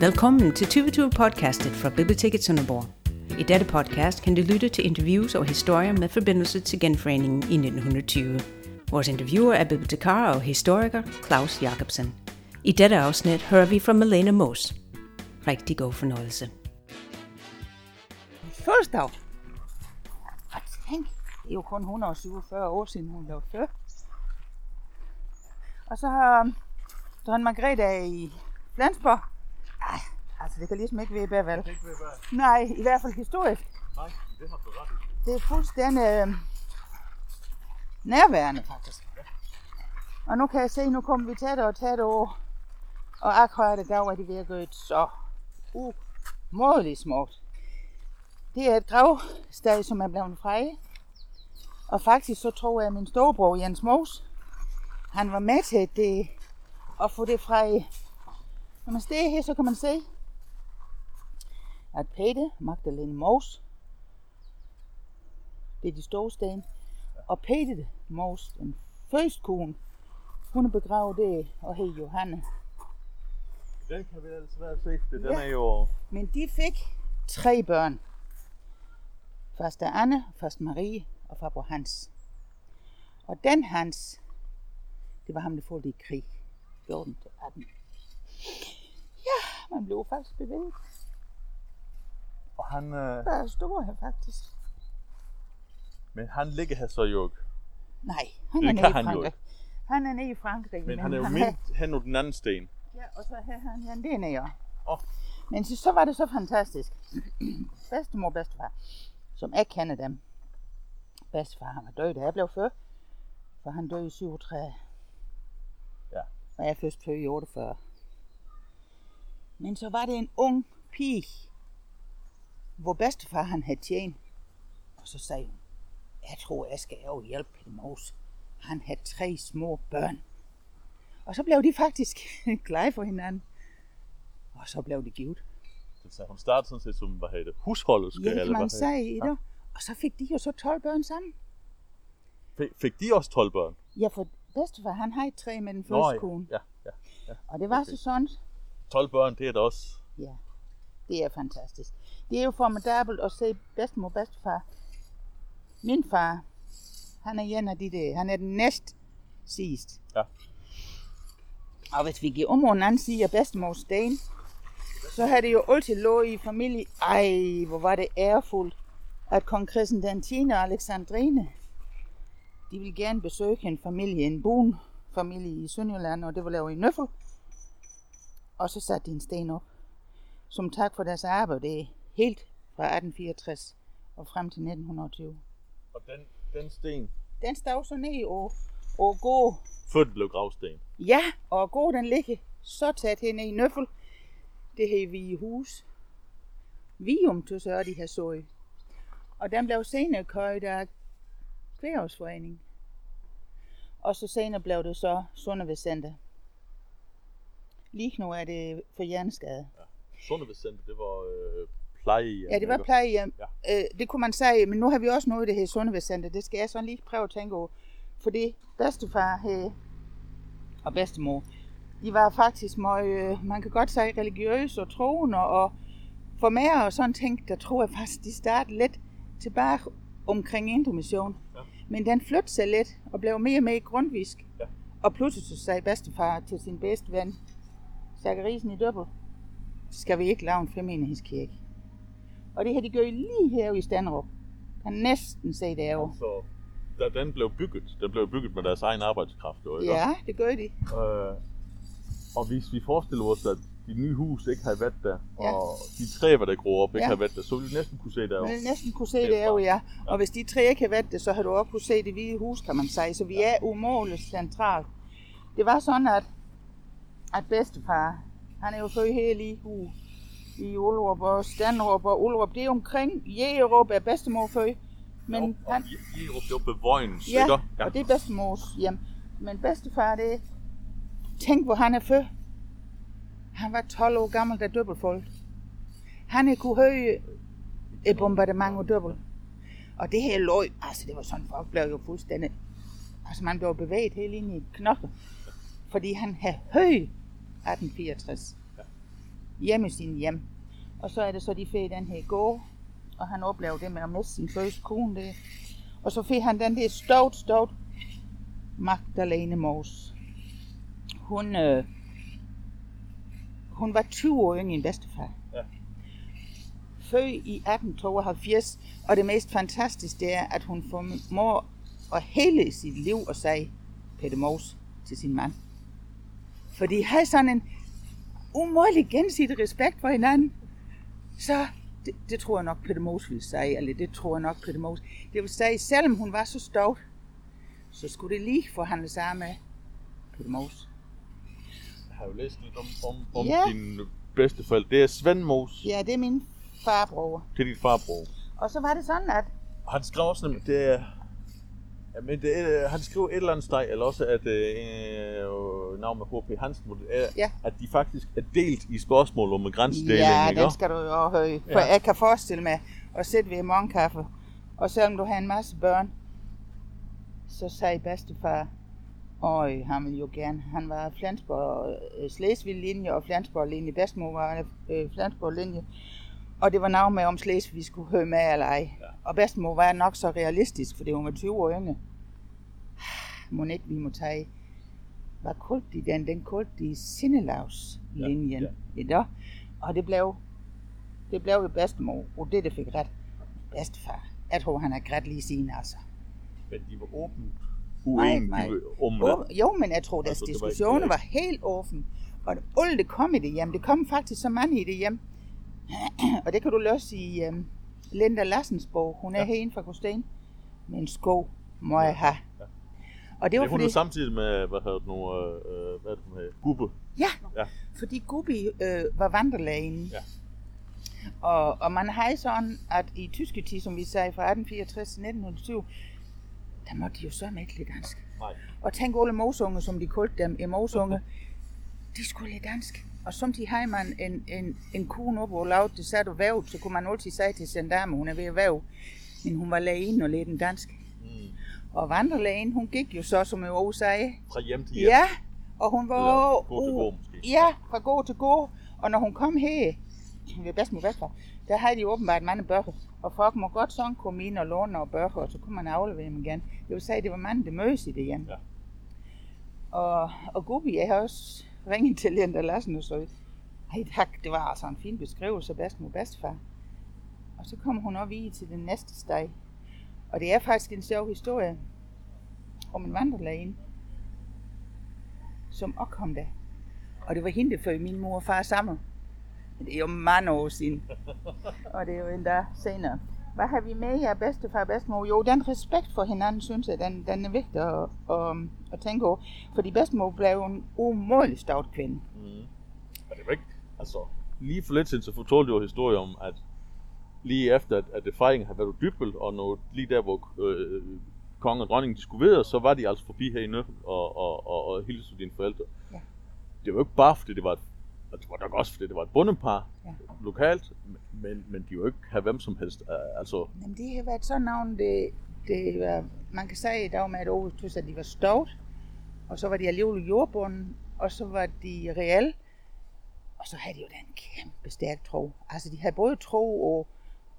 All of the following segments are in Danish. Velkommen til 22-podcastet fra Biblioteketsunderborg. I dette podcast kan du lytte til interviews og historier med forbindelse til genforeningen i 1920. Vores interviewer er bibliotekar og historiker Klaus Jakobsen. I dette afsnit hører vi fra Melene Moes. Rigtig god fornøjelse. Fødselsdag. Det er jo kun 147 år siden hun blev født. Og så har dronning Margrethe i Flensborg. Nej, altså det kan ligesom ikke være bagvalg. Nej, i hvert fald historisk. Nej, det har du ret i. Det er fuldstændig nærværende faktisk. Ja. Og nu kan jeg se, nu kommer vi tættere over. Og akkurat i dag er det ved at gøre et så umådeligt smukt. Det er et gravsted, som er blevet freje. Og faktisk så tror jeg, at min storebror Jens Moes, han var med til det, at få det freje. Når man står her, så kan man se, at Peder Magdalene Mås, det er de store sten, og Peter Møs, den første kone, hun er begravet der, og hed Johanne. Den kan vi altså være set, den er jo... Men de fik 3 børn. Først af Anne, først Marie og farbror Hans. Og den Hans, det var ham, der fulgte i krig, 14-18. Ja, man blev faktisk bevæget. Og han... Der er store her faktisk. Men han ligger her så jo ikke. Nej, han er nede i Frankrig. Han er nede i Frankrig. Men han er jo midt hen den anden sten. Ja, og så her han det nede jo. Oh. Men så var det så fantastisk. Bedstemor og bedstefar, som jeg kender dem. Bedstefar, han var død, da jeg blev før. For han døde i 37. Ja. Og jeg først født i 48. Men så var det en ung pige, hvor bedstefar han havde tjent. Og så sagde hun, jeg tror, jeg skal jo hjælpe Peter Møs. Han havde 3 små børn. Og så blev de faktisk glade for hinanden. Og så blev de givet. Så hun startede sådan set som, hvad hedder det, husholderske? Ja, det man sagde i det. Og så fik de jo så 12 børn sammen. Fik de også 12 børn? Ja, for bedstefar han havde 3 med den første kone. Ja. Og det var okay. Så sådan. 12 børn, det er det også. Ja, det er fantastisk. Det er jo formidabelt at se bedstemor og bedstefar. Min far, han er en af de der. Han er den næst sidst. Ja. Og hvis vi giver områden anden side af bedstemors dagen, så har det jo altid lået i familie. Ej, hvor var det ærefuldt, at kong Christiane og Alexandrine, de ville gerne besøge en familie, en bonfamilie i Sønderjylland, og det var lavet i Nøffel. Og så satte de en sten op, som tak for deres arbejde, helt fra 1864 og frem til 1920. Og den sten? Den stod så ned og gå. Før den blev gravsten? Ja, og gå den ligger så tæt henne i Nøffel. Det havde vi i hus. Vi omtøsøger de her søg. Og den blev senere køjet af Kvægersforeningen. Og så senere blev det så Sundevecenter. Lige nu er det for hjerneskade. Ja. Sundevecenter, det var plejehjem. Ja, det var plejehjem. Ja. Det kunne man sige, men nu har vi også noget, der hedder Sundevecenter. Det skal jeg sådan lige prøve at tænke over. Fordi bedstefar og bedstemor, de var faktisk meget, man kan godt sige, religiøse og troende. Og for mig og sådan ting, der tror jeg faktisk, de startede lidt tilbage omkring Indre Mission. Ja. Men den flyttede sig lidt og blev mere og mere grundvisk. Ja. Og pludselig så sagde bedstefar til sin bedste ven, Sakkerisen i Dybbøl, skal vi ikke lave en Femminighedskirke. Og det her, de gør lige her i Standrup. Kan næsten se det jo. Altså, da den blev bygget med deres egen arbejdskraft, jo, ikke? Ja, det gør de. Og hvis vi forestiller os, at de nye hus ikke havde været der, og de træer, der gror op, ikke havde været der, så ville vi næsten kunne se det jo. Vi ville næsten kunne se det jo, ja. Og hvis de træer ikke havde været der, så havde du også kunne se det hvide hus, kan man sige. Så vi er umådeligt centralt. Det var sådan, at bedstefar, han er jo født helt i Ulrup og Standrup og Ulrup. Det er omkring Jerup er bedstemor født. Men jo, han Jerup det var bevøjens, ja, ikke? Ja, og det er bedstemors hjem. Men bedstefar, det tænk hvor han er født. Han var 12 år gammel, da Dybbøl faldt. Han kunne høre et bombardement af Dybbøl. Og det her løg, altså det var sådan, folk blev jo fuldstændig, altså man blev bevæget helt ind i knokler. Fordi han havde høj 1864. Ja. hjemme i sin hjem. Og så er det så, de fik den her gård, og han oplevede det med at miste sin første kone der. Og så fik han den der stort Magdalene Mås. Hun var 20 år yngre end bedstefar. Ja. Født i 1872, og det mest fantastiske det er, at hun formår at hele sit liv og sige Peter Møs til sin mand. For de havde sådan en umådelig gensidig respekt for hinanden. Så det tror jeg nok Peter Møs ville sige, eller det tror jeg nok Peter Møs. Det vil sige, selvom hun var så stolt, så skulle det lige forhandle sig med Peter Møs. Jeg har jo læst lidt om dine bedsteforældre. Det er Svend Møs. Ja, det er min farbror. Det er din farbror. Og så var det sådan, at... Han skrev også nemlig, det er... Men han skrev et eller andet steg, eller også at navnet H.P. Hansen, at de faktisk er delt i spørgsmål om grænsedeling. Ja, ikke? Den skal du jo høre. For jeg kan forestille mig at sidde ved morgenkaffe, og selvom du har en masse børn, så sagde bedstefar, han ville jo gerne. Han var Flensborg Slesvig-linje og Flensborg-linje. Bedstemor var Flensborg-linje. Og det var navn med, om Slesvig skulle høre med eller ej. Ja. Og bedstemor var nok så realistisk, fordi hun var 20 år yngre. Må ikke vi må tage. Hvad kaldte de den? Den kaldte de sindelavslinjen. Ja. Og det blev jo bedstemor, og det fik ret. Bedstefar, jeg tror han har ret lige siden altså. Men de var åbne uenige om det? Jo, men jeg tror deres diskussioner var helt åbne. Og alle kom i det hjem. Det kom faktisk så mange i det hjem. Og det kan du læse i Linda Larsens bog. Hun er herinde fra Kostein. Men sko må jeg have. Ja. Og det var hun fordi... samtidig med, Gubbe. Ja, fordi Gubbe var vandrelægen. Ja. Og man har sådan, at i tyske tid, som vi sagde, fra 1864 til 1907, der måtte de jo så ikke lidt dansk. Nej. Og tænk alle mosunge, som de kaldte dem i mosunge, de skulle lidt dansk. Og samtidig havde man en kone op og lavede det, så du vævet, så kunne man altid sige til gendarme, hun er ved at væve. Men hun var lægen og lidt en dansk. Mm. Og vandrelægen, hun gik jo så, som jeg også sagde. Fra hjem til hjem. Ja, og hun var... gå til gå, måske. Ja, fra gå til gå. Og når hun kom her, ved bedstemor bedstefar, der havde de åbenbart mange børger. Og folk må godt sådan komme ind og låne og børger, og så kunne man aflevere dem igen. Det vil sige, at det var manden, der mødes i det hjem. Ja. Og Gubbi, jeg har også... ringe til Linda Larsen og så, ej tak, det var altså en fin beskrivelse af bedstemor bedstefar. Og så kommer hun op i til den næste steg. Og det er faktisk en sjov historie om en vandrelæge, som også kom der. Og det var hende, der førte min mor og far sammen. Det er jo mange år siden. Og det er jo endda senere. Hvad har vi med her, bedstefar og bedstemor? Jo, den respekt for hinanden, synes jeg, den er vigtig at tænke over. Fordi bedstemor blev jo en umådelig stout kvinde. Mm. Og det var ikke, altså, lige for lidt siden, så fortalte jeg historien om, at lige efter, at det fejringen havde været Dybbøl, og noget, lige der, hvor kongen og dronningen skulle videre, så var de altså forbi her i Nøffel og hilse dine forældre. Ja. Det var jo ikke bare, fordi det var det var et bondepar lokalt, men de jo ikke have hvem som helst. Altså. Jamen det har været sådan navn, det var, man kan sige i dag med et år, at de var stolt, og så var de alligevel jordbunden, og så var de reelle, og så havde de jo den kæmpe stærk tro. Altså de havde både tro og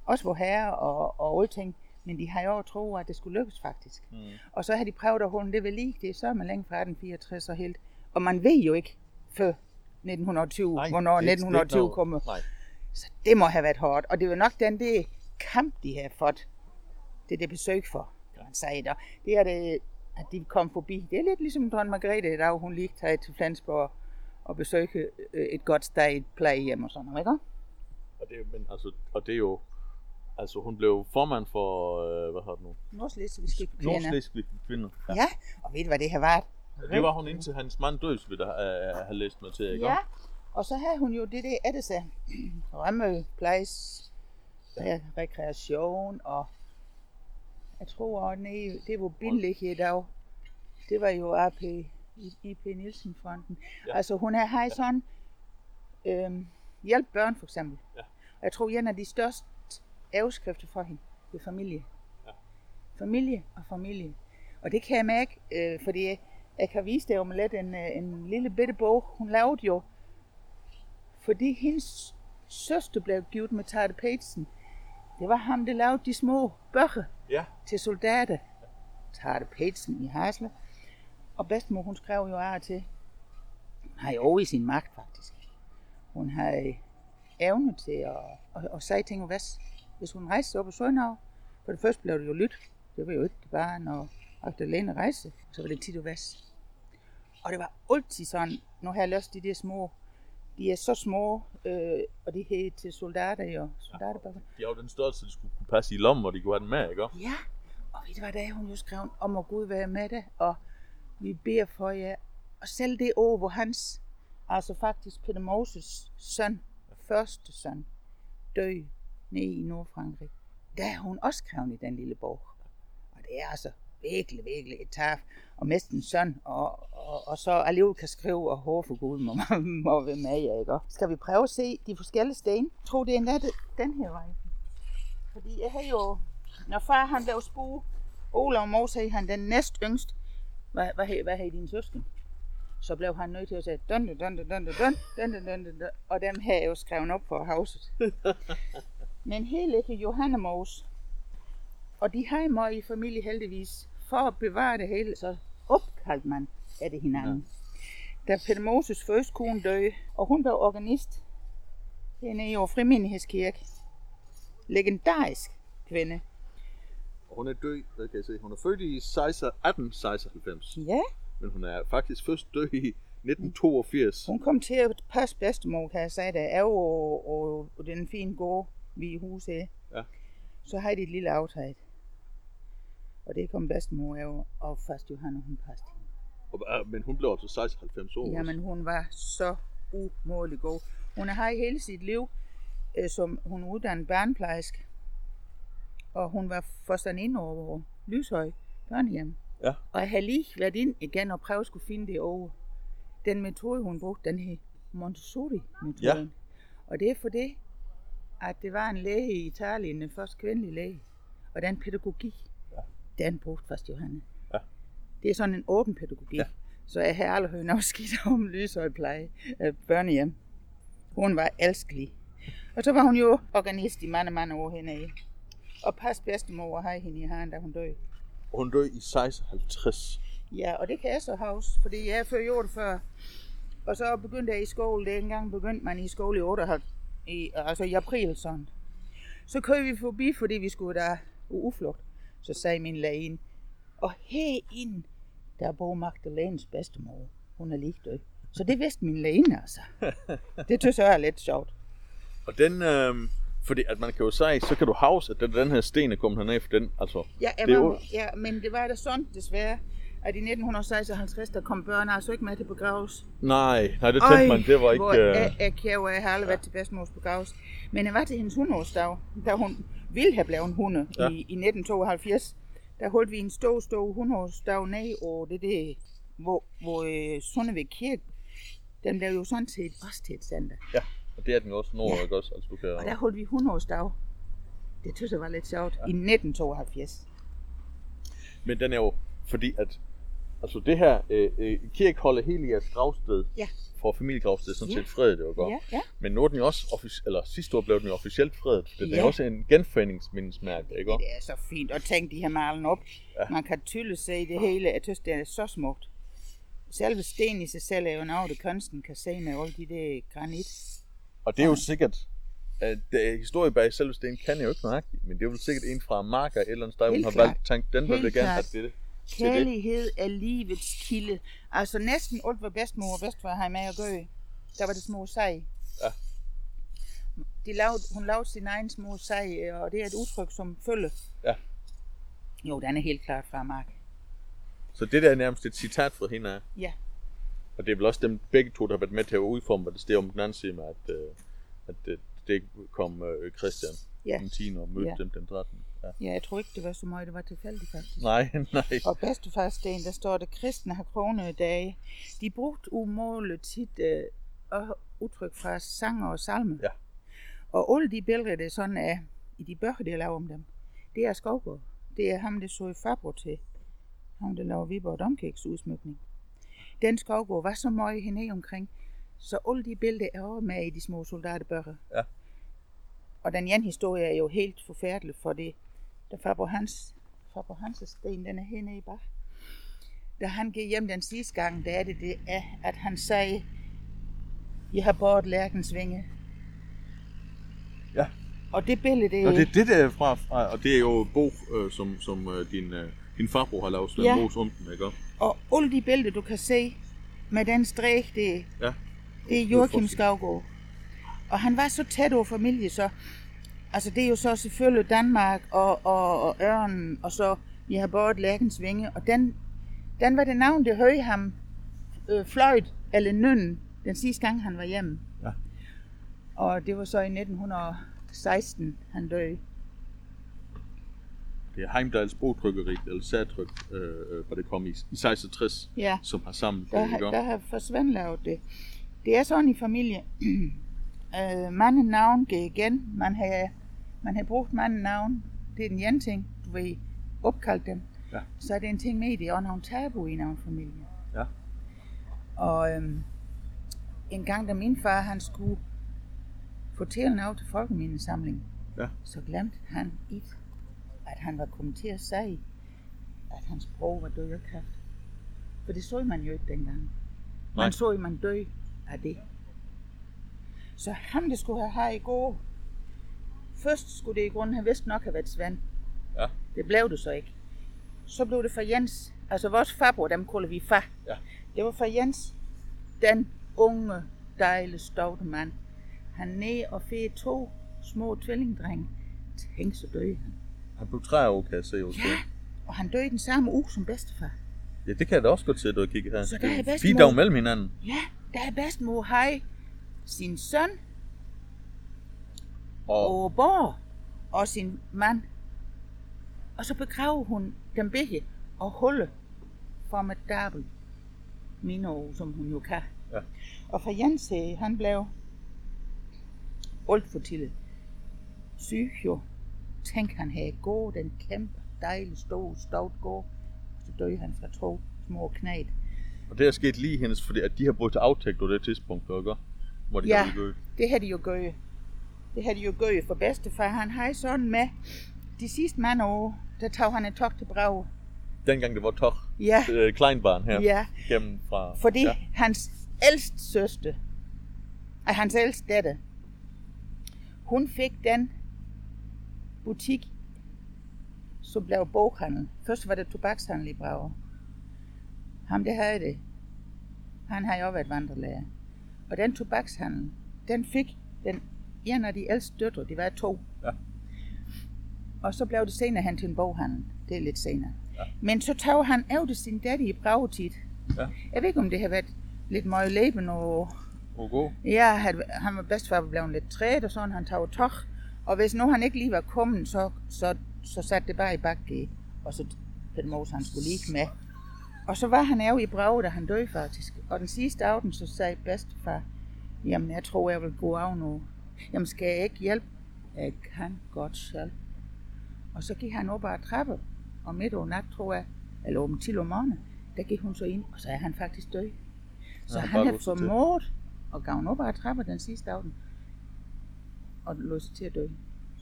også vor herre og alting, men de havde jo tro, at det skulle lykkes faktisk. Mm. Og så havde de prøvet at holde det ved lige, det er så man længe fra 1864 og helt, og man ved jo ikke før 1920, hvornår 1920 kommer. Så det må have været hårdt. Og det var nok den der kamp, de har fået. Det besøg for, kan man sige. Det er det, at de kom forbi. Det er lidt ligesom dronning Margrethe, der hun lige tager til Flensborg og besøger et godt sted, et plejehjem og sådan noget, ikke? Og det er jo... Altså hun blev formand for, Nordslesvigske kvinder. Nordslesvigske kvinder. Ja, og ved du, hvad det har været? Det var hun indtil hans mand døde, så vi har læst mig til, ikke? Ja, og så havde hun jo det der ættelse, rømmeplejes, rekreation, og jeg tror, det var billigt i dag. Det var jo I.P. Nielsen-fonden. Ja. Altså hun havde sådan hjælp børn, for eksempel. Ja. Og jeg tror, en af de største overskrifter for hende, det er familie. Ja. Familie og familie. Og det kan jeg mærke, fordi jeg kan vise dig om lidt en lille bitte bog. Hun lavede jo fordi hendes søster blev givet med Tarte Pætsen. Det var ham, der lavede de små bøger til soldater. Tarte Pætsen i Hasle. Og bedstemor, hun skrev jo af til. Hun har jo i sin magt, faktisk. Hun har evne til at sige ting, hvis hun rejste op og Sønderhavn. For det første blev det jo lyt. Det var jo ikke bare, når Magdalene rejste, så var det tit og vask. Og det var altid sådan, nu har jeg løst de der små, de er så små, og de her til soldater jo. Soldaterbakker. Ja, de har jo den størrelse, de skulle kunne passe i lommen, og de kunne have den med, ikke? Ja, og ved du hvad, da hun jo skrev om at Gud være med det, og vi beder for jer. Og selv det år, hvor Hans, altså faktisk Peter Møs' søn, første søn, døde nede i Nordfrankrig, der har hun også skrevet i den lille bog. Og det er altså virkelig, virkelig et taf, og mesten søn, og så alligevel kan skrive, og hårde for Gud må være med jer, ikke? Skal vi prøve at se de forskellige sten? Jeg tror, det er nettet den her vej. Fordi jeg har jo, når far han blev spue, Olav og Mose, han den næst yngst, hvad har I dine søsken? Så blev han nødt til at sige, dønde, og dem har jeg jo skrevet op på huset. Men her ligger Johanne Mås, og de har mig i familie heldigvis, for at bevare det hele, så opkaldt man af det hinanden. Ja. Da Peter Moses første kone døde, og hun blev organist hernede i Femminighedskirke. Legendarisk kvinde. Og hun er død, hvad kan jeg sige, hun er født i 1896. Ja. Men hun er faktisk først død i 1982. Hun kom til at passe bedstemor, kan jeg sige, der er jo og den fine gårde, vi i huset. Ja. Så har de et lille aftræk. Og det kom bedstemor af, og først Johanne, hun passede hende. Men hun blev altså 96 år. Jamen hun var så umådelig god. Hun har i hele sit liv, som hun uddannede børneplejersk. Og hun var forstandinde over Lyshøj børnehjem. Ja. Og jeg har lige været ind igen og prøvet at skulle finde det over. Den metode, hun brugte, den hed Montessori-metoden. Ja. Og det er for det, at det var en læge i Italien, den første kvindelige læge, og den pædagogik, den brugte først Johanne. Ja. Det er sådan en åben pædagogik, så jeg har aldrig hørt noget skidt om Lyshøjpleje børnehjem. Hun var elskelig. Og så var hun jo organist i mange år hernede. Og pas bedstemor og hej hende i haren, da hun døde. Hun døde i 1650. Ja, og det kan jeg så huske, fordi jeg før gjorde det før. Og så begyndte jeg i skole, dengang begyndte man i skole i 58. Altså i april sådan. Så kørte vi forbi, fordi vi skulle der uflugt. Så sagde min læge, og herinde, der bor Magdalenes bedstemor. Hun er lige død. Så det vidste min læge, altså. Det synes jeg er lidt sjovt. Og den, fordi at man kan jo sige, så kan du huske, at den her sten er kommet hernede for den, altså. Ja, men det var da sådan, desværre, at i 1956, der kom børn altså ikke med til begraves. Nej, det tænkte man, det var ikke... Jeg har aldrig været til bedstemors begraves. Men jeg var til hendes 100-årsdag, da hun ville have blevet en hunde i 1972. Der holdt vi en stor 100-årsdag ned over det, hvor Sønderjylland Kirke, den blev jo sådan set også til et center. Ja, og det er den også nord, ikke også? Altså, og der holdt vi 100-årsdag. Det synes jeg var lidt sjovt, i 1972. Men den er jo... Fordi at, altså det her, kirke holder hele jeres gravsted for familiegravsted, sådan set fredet, det var godt. Ja. Men nu er den jo også, sidste år blev den jo officielt fredet, for det er også en genforeningsmindesmærke, ikke? Det er så fint, og tænk de her malen op. Ja. Man kan tydeligt se det hele, jeg synes det er så smukt. Selve sten i sig selv er jo noget, det kunsten kan se med alle de der granit. Og det er jo sikkert, historie bag selve sten kan jeg jo ikke mærke, men det er jo sikkert en fra marker eller en sted, hun har valgt tænkt, den vil jeg gerne have til det. Kærlighed er livets kilde. Altså næsten alt, hvad bedstemor og bedstefar havde med at gøre, der var det små sej. Ja. Hun lavede sin egen små sej, og det er et udtryk som følge. Ja. Jo, den er helt klart fra Mark. Så det der er nærmest et citat fra hende af? Ja. Og det er vel også dem begge to, der har været med til at udforme, hvad det står om den anden side med, at det kom Christian den 10. og mødte dem den 13. Ja, jeg tror ikke, det var så meget, det var tilfældigt faktisk. Nej. Og bedstefarsten, der står, at kristne har kronede dage. De brugte umådeligt tit udtryk fra sanger og salme. Ja. Og alle de billeder, det er sådan af, i de bøger, der laver om dem, det er Skovgård. Det er ham, der så i Fabro til. Ham, der laver Viborg Domkirkes udsmykning. Den Skovgård var så meget hernede omkring, Så alle de billeder er også med i de små soldaterbøger. Ja. Og den ene historie er jo helt forfærdelig, fordi da Faber Hanses sten, den er henne i bag. Da han gik hjem den sidste gang, der er det er, at han sagde, jeg har båret lærkens vinge. Ja. Og det billede, det er... Og det er det, der er fra, og det er jo Bo, som din farbror har lavet, Svend Møs om den, ikke? Og alle de billeder, du kan se med den streg, det, ja. Det er Joachim Skovgård. Og han var så tæt over familie, så... Altså, det er jo så selvfølgelig Danmark og Ørnen, og så jeg har båret lærkens vinge, og den var det navn, det høj ham fløjt, eller nønnen, den sidste gang, han var hjemme. Ja. Og det var så i 1916, han døde. Det er Heimdalls bogtrykkeri, eller særtryk, hvor det kom i 1966, ja. Som har sammenføjet. Der har forsvandt lavet det. Det er sådan i familie. Mange navn gik igen. Man har brugt mange navn. Det er den ene ting, du vil opkalde dem. Ja. Så er det en ting med det, og nogle tabu i nogle familier. Ja. Og en gang, da min far, han skulle fortælle noget til folkemindesamlingen, ja. Så glemte han et, at han var kommet til at sige, at hans sprog var død af kræft. For det så man jo ikke dengang. Nej. Man så, at man døde af det. Så ham, det skulle have i går. Først skulle det i grunden have vist nok have været Svend. Ja. Det blev det så ikke. Så blev det fra Jens. Altså vores farbror, dem kalder vi far. Ja. Det var fra Jens. Den unge, dejlige, stolte mand. Han ned og fede to små tvillingdrenge. Tænk, så døde han. Han blev 3 år, kan jeg se. Ja, og han døde i den samme uge som bedstefar. Ja, det kan jeg da også godt se, at du har kigget her. Så der er bedstemor... 4 dage mellem hinanden. Ja, der er bedstemor hej. Sin søn, og Borg, og sin mand. Og så begraver hun dem begge og holde formidabel minor, som hun jo kan. Ja. Og for Jens, han blev alt for til syg jo. Tænk, han havde gået den kæmpe, dejlige, store, stout gård. Og så døde han fra 2 små knæt. Og det er sket lige hendes, fordi at de har brugt aftægt på det tidspunkt, ikke? De ja, det havde de jo gøje. Det havde de jo gøje for bedstefar. Han havde sådan med de sidste mange år, der tog han en tog til Brau. Dengang det var tog. Ja. Kleinbarn her. Ja. Gennem fra, fordi ja. Hans ældste søster, og hans ældste datter, hun fik den butik, som blev boghandel. Først var det tobakshandel i Brau. Ham det havde det. Han har jo været vandrelærer. Og den tobakshandel, den fik den en af de ældste døtre, de var 2. Ja. Og så blev det senere han til en boghandel, det er lidt senere. Ja. Men så tog han af det sin datter i bragetid. Ja. Jeg ved ikke, om det har været lidt meget leben og... Okay. Ja, han var bedstefar blevet lidt træt og sådan, han tog tog. Og hvis nu han ikke lige var kommet, så satte det bare i bakke. Og så Peter Møs, han skulle lige med. Og så var han af i Brau, da han døde faktisk. Og den sidste aften, så sagde bedstefar, jamen jeg tror, jeg vil gå af nu. Jamen skal jeg ikke hjælpe? Jeg kan godt selv. Og så gik han op ad trappe, og midt over nat, tror jeg, eller om 10 om morgenen, der gik hun så ind, og så er han faktisk død. Så ja, han havde formået at gavne op ad trappe den sidste aften, og lod sig til at dø.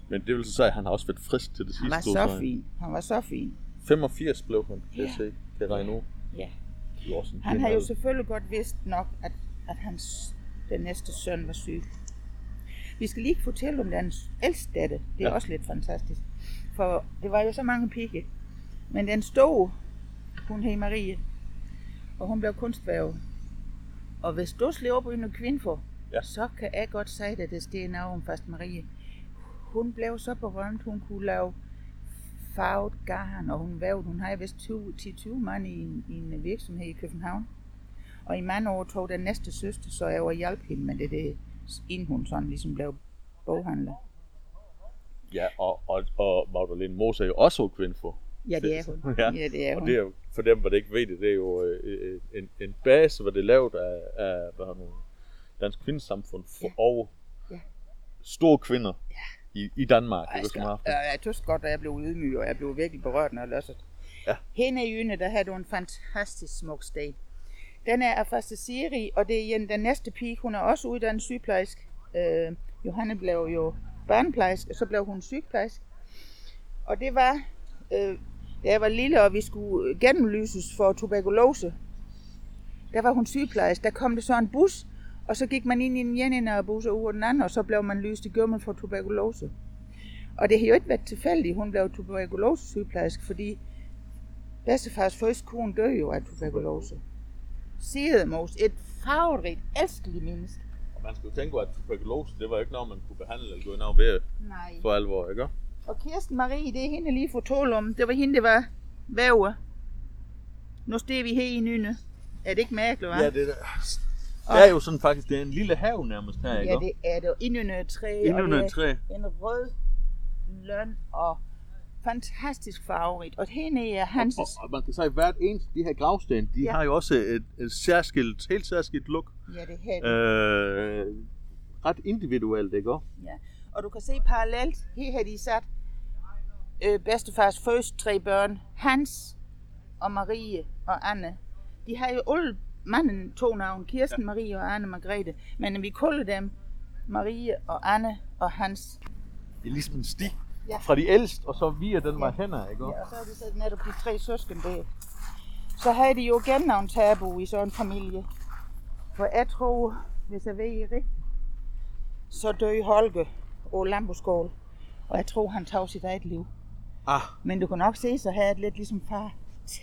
Men det vil så sige, at han har også været frisk til det sidste. Han var så fin. 85 blev han, kan jeg se. Det regner nu. Ja. Han har jo selvfølgelig godt vidst nok, at hans den næste søn var syg. Vi skal lige fortælle om hans ældste datter. Det er også lidt fantastisk. For det var jo så mange pigge. Men den stod, hun hed Marie, og hun blev kunstværge. Og hvis du slår på en kvinde for, så kan jeg godt sige det, at det er navn fast Marie. Hun blev så berømt, hun kunne lave farvet garn, og hun vævede. Hun har vist 10-20 mand i en virksomhed i København. Og i mange år tog den næste søster, så jeg var hjælp hende med det, inden hun sådan ligesom blev boghandler. Ja, og Magdalene Mås er jo også kvindefru. Ja, det er hun. Ja, det er hun. Og det er jo, for dem, hvor det ikke ved det, det er jo en base, hvor det er lavet af Dansk Kvindesamfund og store kvinder. Ja. I Danmark, det var sådan meget. Jeg tøste godt, da jeg blev ydmyg, og jeg blev virkelig berørt, når jeg løsset. Ja. Hende i Jyne, der havde du en fantastisk smuk sten. Den er af første Siri, og det er igen den næste pige. Hun er også uddannet sygeplejerske. Johanne blev jo børneplejerske, og så blev hun sygeplejerske. Og det var, da jeg var lille, og vi skulle gennemlyses for tuberkulose. Der var hun sygeplejerske. Der kom det så en bus, og så gik man ind i den ene bus og ud af den anden, og så blev man lyst i gømmel for tuberkulose. Og det har jo ikke været tilfældigt, hun blev tuberkulose-sygeplejerske, fordi bedstefars første kone døde jo af tuberkulose. Sigede Moes, et farverigt, elskeligt menneske. Og man skulle tænke, at tuberkulose, det var ikke noget, man kunne behandle eller gå ind og ved for alvor, ikke? Og Kirsten Marie, det er hende lige fra Tålum. Det var hende, der var væver. Nu står vi her i Nynne. Er det ikke mærkeligt, hva'? Ja, det er der. Det er jo sådan faktisk, det er en lille have nærmest her, ikke? Ja, det er det. Indre træ. En rød løn og fantastisk farverigt. Og hernede er Hans. Og man kan sige, at hvert eneste af de her gravsten, de har jo også et særskilt, helt særskilt look. Ja, det her. Ret individuelt, ikke? Ja. Og du kan se parallelt, her har de sat bedstefars første tre børn, Hans og Marie og Anne. De har jo alle manden to navne, Kirsten, Marie og Anne Margrethe, men vi kalder dem Marie og Anne og Hans. Det er ligesom en sti fra de ældste, og så via den vej hænder, ikke? Ja, og så har de sat netop de tre søsken der. Så havde de jo gennem tabu i sådan en familie. For jeg tror, hvis jeg ved I rigtigt, så døde Holke på Landbrugsskål, og jeg tror, han tog sit eget liv. Ah. Men du kan nok se, så havde det lidt ligesom far.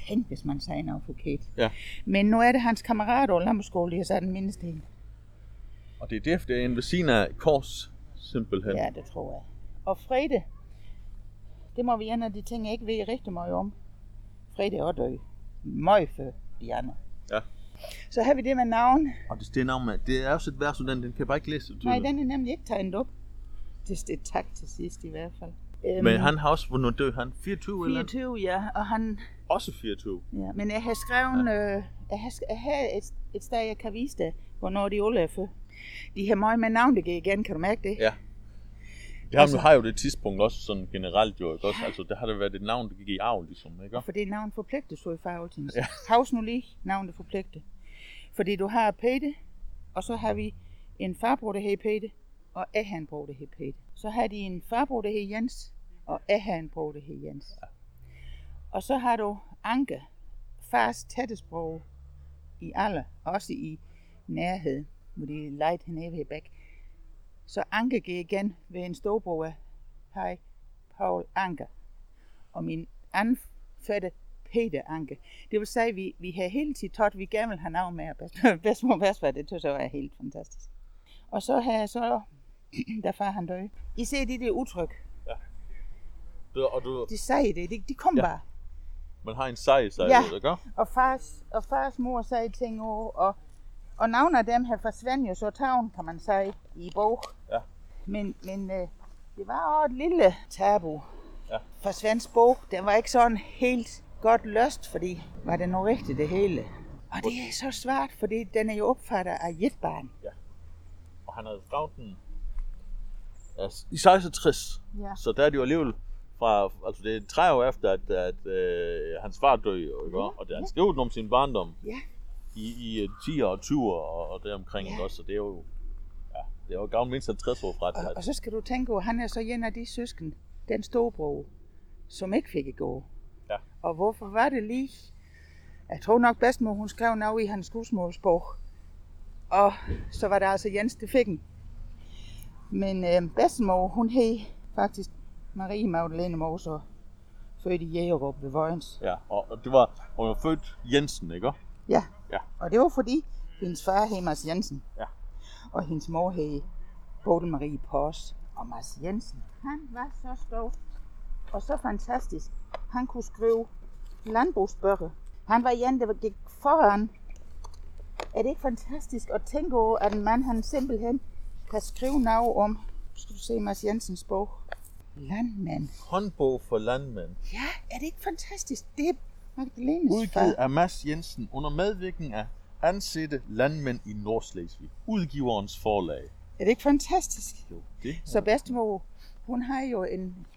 Tænk, hvis man sagde noget forkert. Ja. Men nu er det hans kammerat over Landbrugsskole, de har sat en mindesten. Og det er derfor, det er en ved siden af kors, simpelthen. Ja, det tror jeg. Og Frede, det må vi andre, de ting, jeg ikke ved rigtig meget om. Frede er også død. Møg for de andre. Ja. Så har vi det med navn. Og det er navn med, det er også et vers, den kan jeg bare ikke læse. Nej, den er nemlig ikke tegnet op. Det er tak til sidst i hvert fald. Men han har også, hvornår døde han? 24 eller? 24, ja. Og han... Også 24? Ja, men jeg har skrevet, jeg har et sted, jeg kan vise dig, hvornår de alle er født. De har meget med navn, det igen, kan du mærke det? Ja. Det altså, har jo det tidspunkt også sådan generelt jo, ikke også? Ja. Altså, der har det været et navn, der gik i arv, ligesom, ikke? For det er navn forpligtet, så i farvetiden. Ja. Havs nu lige, navn der forpligtet. Fordi du har Peter, og så har vi en farbror, der hedder Peter, og jeg har en bror, der hedder Peter. Så har de en farbror, der hedder Jens, og jeg har en bror, der hedder Jens. Ja. Og så har du Anke, fars tættesbror i alder, også i nærhed, hvor de lejede hernede ved Bæk. Så Anke gik igen ved en storbror, hej, Paul Anke, og min anden fætter, Peter Anke. Det vil sige, at vi har hele tiden taget, vi gerne vil have navn med, og bedstemor og bedstefar, det synes jeg var helt fantastisk. Og så har jeg så, der far han døde, I ser det udtryk. De sagde det, de kom bare. Man har en sejsejlighed, ikke? Og fars mor sagde ting over, og navnet af dem her forsvandt jo så tavn, kan man sige, i bog. Ja. Men det var også et lille tabu for Svends bog. Den var ikke sådan helt godt løst, fordi var det nu rigtigt det hele. Og det er så svært, fordi den er jo opfattet af jetbarn. Ja. Og han havde skrevet den i 66, så der er det jo alligevel. Altså det er 3 år efter, at hans far døde, og det han skrev om sin barndom i 10'er og 20'er og deromkring, også, så det er jo gammel mindst 50 år fra det. Og så skal du tænke på, han er så en af de søsken, den storbror, som ikke fik at gå. Ja. Og hvorfor var det lige? Jeg tror nok bedstemor, hun skrev noget i hans skudsmålsbog, og så var det altså Jens, det fik den. Men bedstemor, hun hed faktisk Marie Magdalene Mås, født i Jerup ved Vojens. Ja, og det var, hun var født Jensen, ikke? Ja, og det var fordi hendes far hed Mads Jensen, og hendes mor hed Bodil Marie Pors, og Mads Jensen, han var så stor og så fantastisk. Han kunne skrive landbrugsbøger. Han var en, der gik foran. Er det ikke fantastisk at tænke på, at en mand, han simpelthen kan skrive noget om, skal du se Mads Jensens bog, Landmand. Håndbog for landmand. Ja, er det ikke fantastisk? Det er Magdalenes far. Udgivet af Mads Jensen under medvirkning af ansette landmænd i Nordslesvig. Udgiverens forlag. Er det ikke fantastisk? Jo, det. Så bedstemor, hun har jo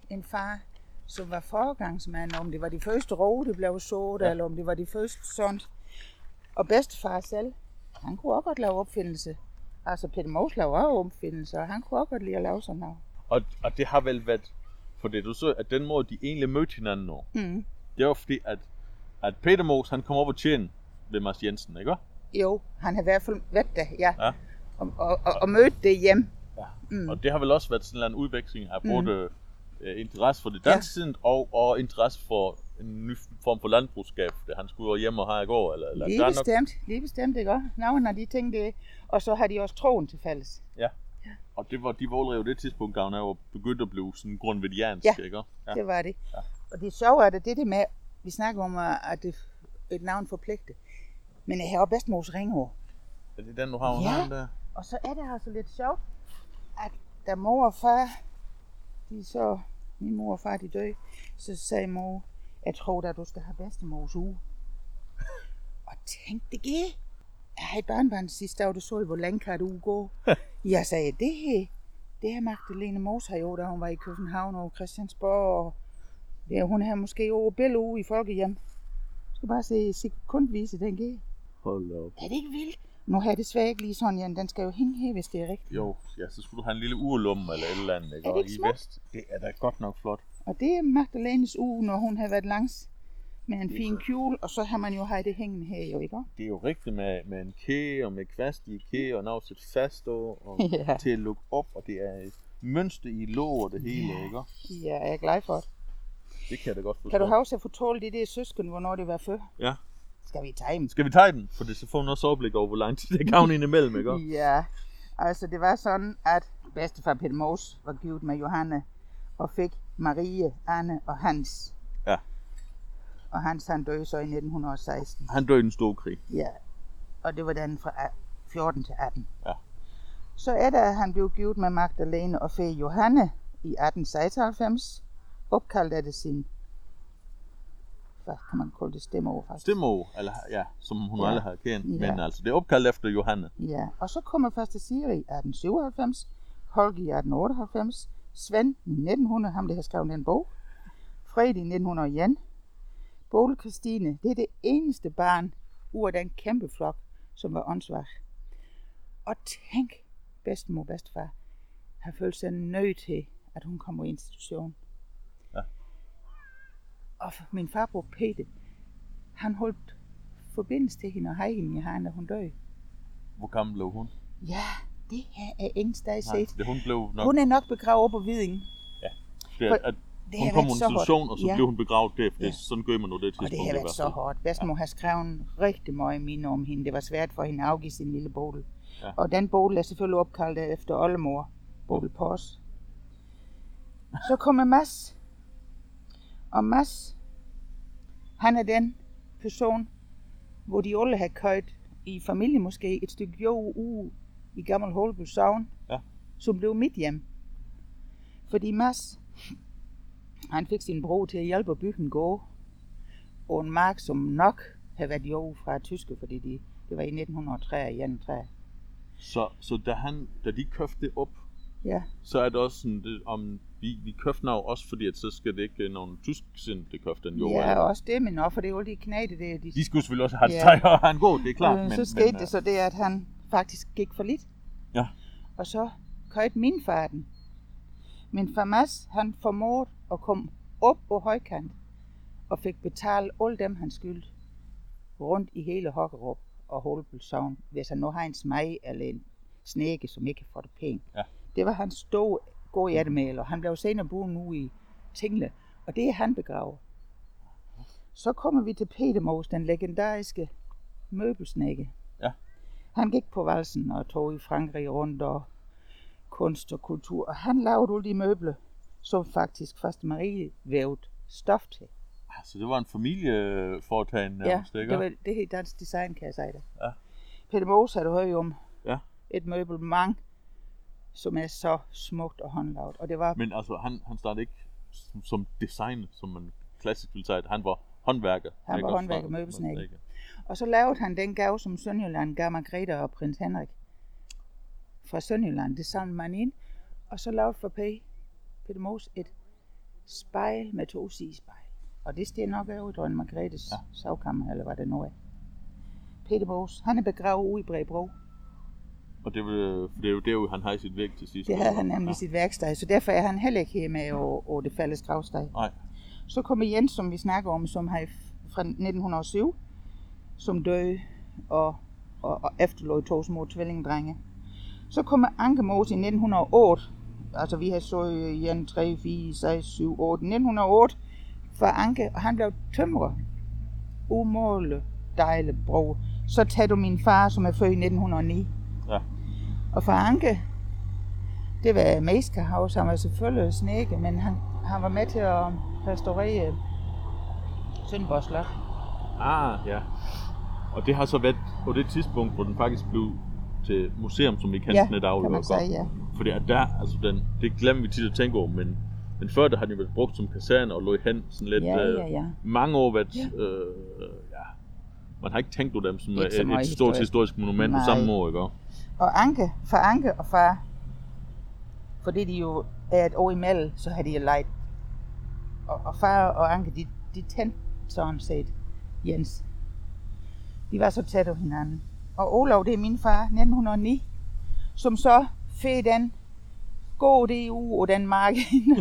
en far, som var forgangsmand, om det var de første rå, det blev sået, eller om det var de første sådan. Og bedstefar selv, han kunne også godt lave opfindelse. Altså Peter Møs laver også opfindelser, og han kunne også godt lide at lave sådan noget. Og det har vel været, for det du så, at den måde de egentlig mødte hinanden nu, det var fordi, at Peter Møs, han kom op og tjene ved Mads Jensen, ikke? Jo, han har i hvert fald været der, ja. Og mødte det hjem. Ja. Mm. Og det har vel også været sådan en udveksling af både interesse for det dansksindet og interesse for en ny form for landbrugsskab, det han skulle hjem og have i går. Eller lige bestemt, ikke også? Nå, når de tænkte det, og så har de også troen til fælles. Ja. Og det var de vågler jo det tidspunkt, der var begyndt at blive sådan grundvidiansk, ikke også? Ja, det var det. Ja. Og det sjove er det med, vi snakker om, at det et navn forpligte. Men jeg har jo bedstemors ringord. Er det den, du har navn der? Og så er det altså lidt sjovt, at da mor og far, min mor og far, de døde, så sagde mor, jeg tror da, du skal have bedstemors uge. Og tænkte det gik. Jeg har et barnbarn sidste dag, du så, hvor længe kan du gå? Jeg sagde, det her Magdalene Mås har jo, da hun var i København og Christiansborg, og ja, hun har måske over billede uge i folkehjem. Du skal bare se sekundvise, den gik. Hold op. Er det ikke vildt? Nu har jeg desværre ikke lige sådan, Jan. Den skal jo hænge her, hvis det er rigtigt. Jo, ja, så skulle du have en lille urlumme eller et eller andet, ikke? Er det ikke smukt? Det er da godt nok flot. Og det er Magdalenes uge, når hun har været langs med en fin kjole, og så har man jo haft det hængende her, jo, ikke? Det er jo rigtigt med en kæ og med kvast i kæ og noget sæt fast og til at lukke op, og det er et mønster i låg og det hele, ikke? Ja, jeg er glad for det. Det kan jeg da godt forstå. Kan du huske at fortælle de der søsken, hvornår det var før? Ja. Skal vi tage dem? For det så får man også overblik over, hvor lang tid det gavn indimellem, ikke? Ja, altså det var sådan, at bedstefar Peter Møs var givet med Johanne og fik Marie, Anne og Hans. Ja. Og Hans, han døde så i 1916. Han døde i den store krig. Ja, og det var den fra 14 til 18. Ja. Så er der, at han blev givet med Magdalene og fæ Johanne i 1896. Opkaldt af det sin, hvad kan man kalde det, stemmeår faktisk. Stemmeår, eller, ja, som hun aldrig har kendt, men altså det er opkaldt efter Johanne. Ja, og så kommer første Siri i 1897, Holger i 1898, Svend i 1900, ham der har skrevet den bog, Fred i 1901, Bole Christine, det er det eneste barn ud af den kæmpe flok, som var åndssvag. Og tænk, bedstemor og bedstefar har følt sig nødt til, at hun kommer i institution. Og min farbror Peter, han holdt forbindelse til hende og hej hende i hegn, da hun døde. Hvor gammel blev hun? Ja, det her er ingen sted set. Hun er nok begravet op på Hvidingen. Ja, hun kom i institution, og så blev hun begravet der, for sådan gør man nu det tidspunkt. Og det har været så hårdt. Bedstemor har skrevet rigtig meget minder om hende. Det var svært for hende at afgive sin lille bodel. Ja. Og den bodel er selvfølgelig opkaldt efter oldemor, bodel Pors. Så kommer Mads. Og Mads, han er den person, hvor de alle har kørt i familie måske et stykke jord i Gammel Holeby Sogn, som blev mit hjem. Fordi Mads, han fik sin bro til at hjælpe at bygge en gård, og en mark, som nok havde været jord fra tyske, fordi det var i 1930. Så da de købte op, så er det også sådan det, om vi købte jo også, fordi at så skal det ikke nogen tysk sind, det købte den jord. Ja, eller også det, men også for det er jo lige knæte det. De skulle selvfølgelig også have en og have en god, det er klart. Men så skete det så det, at han faktisk gik for lidt. Ja. Og så købte min far den. Men far Mads, han formåede at komme op på højkant og fik betalt alle dem, han skyldte rundt i hele Håkkerup og Holeby Sogn, hvis han nu har en smag eller en snække, som ikke kan få det penge. Ja. Det var hans store gode hjertemaler. Han blev senere boende nu i Tingle, og det er han begravet. Så kommer vi til Peter Møs, den legendariske møbelsnække. Ja. Han gik på valsen og tog i Frankrig rundt og kunst og kultur, og han lavede alle de møbler, som faktisk første Marie vævede stof til. Så det var en familieforetagende nærmest, ikke? Ja, det var dansk design, kan jeg sige det. Ja. Peter Møs har du hørt om et møbel mange, som er så smukt og håndlavet. Og det var. Men altså, han startede ikke som designer, som man klassisk ville sige. Han var håndværker. Han var håndværker, møbelsnække. Og så lavede han den gave, som Sønderjylland gav Margrethe og prins Henrik fra Sønderjylland. Det samlede man ind, og så lavede for Peter Møs et spejl med to sidespejl. Og det steg nok af i dronning Margrethes savkammer, eller hvad det nu er. Peter Møs. Han er begravet ude i Brau. Og det er jo derude, han har sit væg til sidst. Det havde han nemlig sit værksted, så derfor er han heller ikke her med og det fælles gravsted. Nej. Så kommer Jens, som vi snakker om, som har fra 1907, som døde og efterlod to små tvillingdrenge. Så kommer Anke Mose i 1908, altså vi har så Jan 3, 4, 6, 7, 8, 1908 for Anke, og han blev tømrer. Umåle dejle bro. Så tager du min far, som er født i 1909. Ja. Og for Anke, det var Mæskerhavs, han var selvfølgelig snedker, men han var med til at restaurere Sønderborg Slot. Ah, ja. Og det har så været på det tidspunkt, hvor den faktisk blev til museum, som vi kendte den i dag. Kan man sige, ja. Fordi at der, altså det glemmer vi tit at tænke over, men før der har den været brugt som kaserne og lå hen sådan lidt mange år, at man har ikke tænkt over dem som et stort historisk monument på samme år, ikke? Og Anke og far, fordi de jo er et år imellem, så har de jo leget. Og far og Anke, de tændte sådan set Jens. De var så tæt af hinanden. Og Olav, det er min far, 1909, som så fik den gode uge og den mark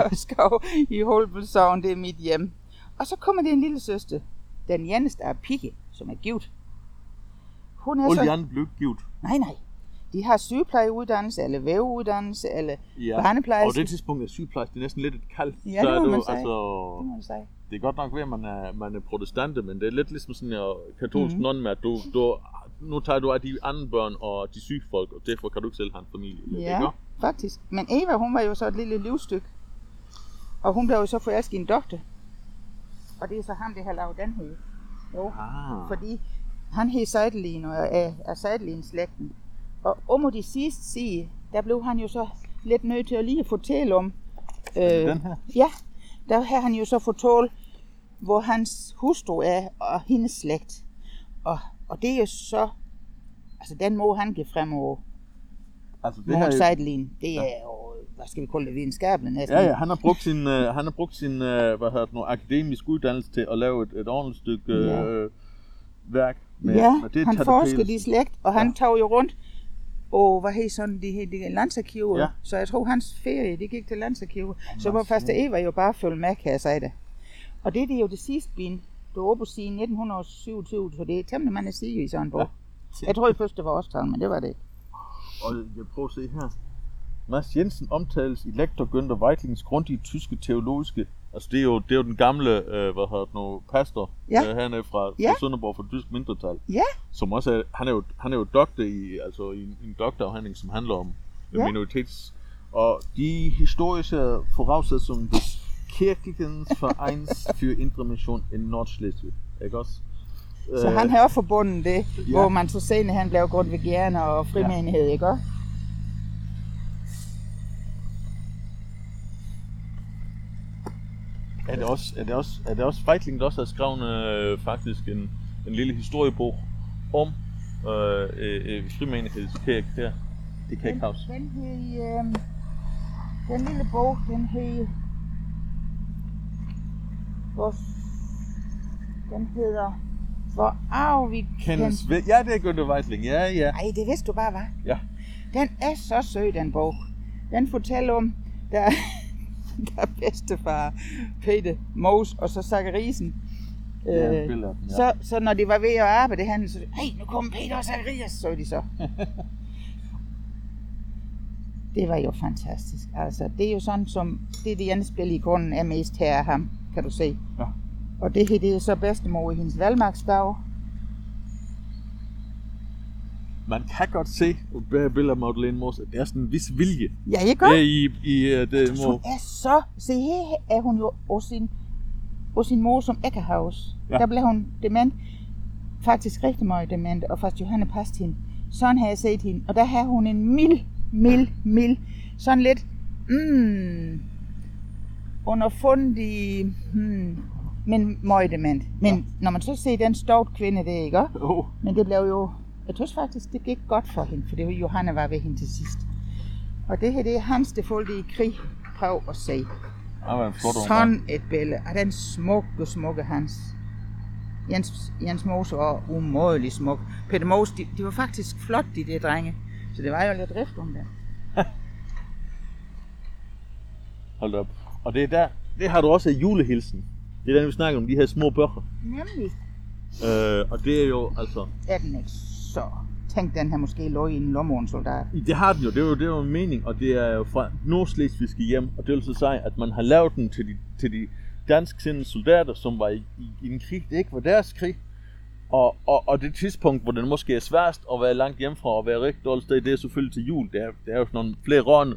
og skov i Holbensovn, det er mit hjem. Og så kommer det en lille søster, den eneste er Pigge, som er gift. Hun er så... blev gift? Nej. De har sygeplejeuddannelse, eller væveuddannelse, eller barneplejerske. Og det tidspunkt er sygeplejerske, det er næsten lidt et kald. Ja, så det må man sige. Altså... Det er godt nok ved, at man er protestante, men det er lidt ligesom sådan en katolsk nonne med, at du, nu tager du af de andre børn og de syge folk, og derfor kan du ikke selv have en familie. Ja, ikke? Faktisk. Men Eva, hun var jo så et lille livstykke, og hun blev jo så forelsket i en doktor. Og det er så ham, der har lavet den her. Jo, fordi han hed Seidelin og er Seidelin-slægten. Og om de sidste sige, der blev han jo så lidt nødt til at lige fortælle om... den her? Ja. Der har han jo så fortalt, hvor hans hustru er, og hendes slægt. Og det er jo så... Altså, den må han give fremover. Altså, det her... Seidelin, det er jo... Hvad skal vi kalde det? Videnskabelig næsten. Ja, han har brugt sin, akademisk uddannelse til at lave et ordentligt stykke værk. Med han forskede i slægt, og han tog jo rundt. Og hvad hed sådan, de landsarkiver. Ja. Så jeg tror, hans ferie, det gik til landsarkiver. Så var faste Eva jo bare følge med, kan jeg sige det. Og det er jo det sidste bin, du var oppe at sige 1927, for det er temmelig man at sige i sådan en bog. Ja. Jeg tror først, det var årstallet, men det var det ikke. Og jeg prøver at se her. Mads Jensen omtales i lektor Günther Weitlings grundige tyske teologiske. Altså det er jo den gamle, pastor hernede fra Sønderborg for tysk mindretal. Ja. Som også er, han er jo doktor i, altså en doktorafhandling, som handler om minoritets. Og de historiske forudsætninger des kirkeligen Vereins für Indre Mission in Nordschleswig, ikke også? Så han har også forbundet det, hvor man så senere han blev grundtvigianer og frimenighed, ikke også? Er det også Feitling, der også har skrevet faktisk en lille historiebog om Femminighedskirke der? Det kan jeg ikke huske. Den lille bog, den hed... Den hedder... Hvor arv vi kendes ved... Ja, det er Günther Weitling, ja. Ej, det vidste du bare, hva'? Ja. Den er så sød, den bog. Den fortæller om... Der bedstefar Peter Møs og så Zakariasen. Så når de var ved at arbejde han så hey, nu kommer Peter og Zakarias, så de så. Det var jo fantastisk. Altså det er jo sådan som det de andet spil i grunden er mest her af ham, kan du se. Ja. Og det er så bedstemor i hendes valgmarksdag. Man kan godt se på Peder Magdalene Mås, at det er sådan en vis vilje. Ja, jeg gør. Hun er så... Se, her er hun jo og sin mor som æggehavs. Ja. Der blev hun dement. Faktisk rigtig meget dement, og faktisk Johanne passede hende. Sådan har jeg set hende. Og der har hun en mild. Sådan lidt... underfundig... men meget dement. Men når man så ser den stort kvinde, det ikke? Men det blev jo... Jeg tror faktisk, det gik godt for hende, for det var Johanne var ved hende til sidst. Og det her, det er Hans, det fulgte i krig. Prøv at se. Sådan et billede. Og den smukke Hans. Jens Moes var umådelig smuk. Peter Møs, de var faktisk flot, de der drenge. Så det var jo lidt rift om det. Hold op. Og det er der, det har du også af julehilsen. Det er der, vi snakker om, de her små bøger. Nemlig. Og det er jo altså... Er den ikke så... Tænk, den her måske lå i en lommeordensoldat. Det har den jo, det er jo en mening, og det er jo fra nordslesvigske hjem, og det vil så sige, at man har lavet den til de dansksindede soldater, som var i en krig, det ikke var deres krig. Og det tidspunkt, hvor den måske er sværest at være langt hjemmefra og være rigtig dårlig sted, det er selvfølgelig til jul. Det er jo sådan nogle flere rørende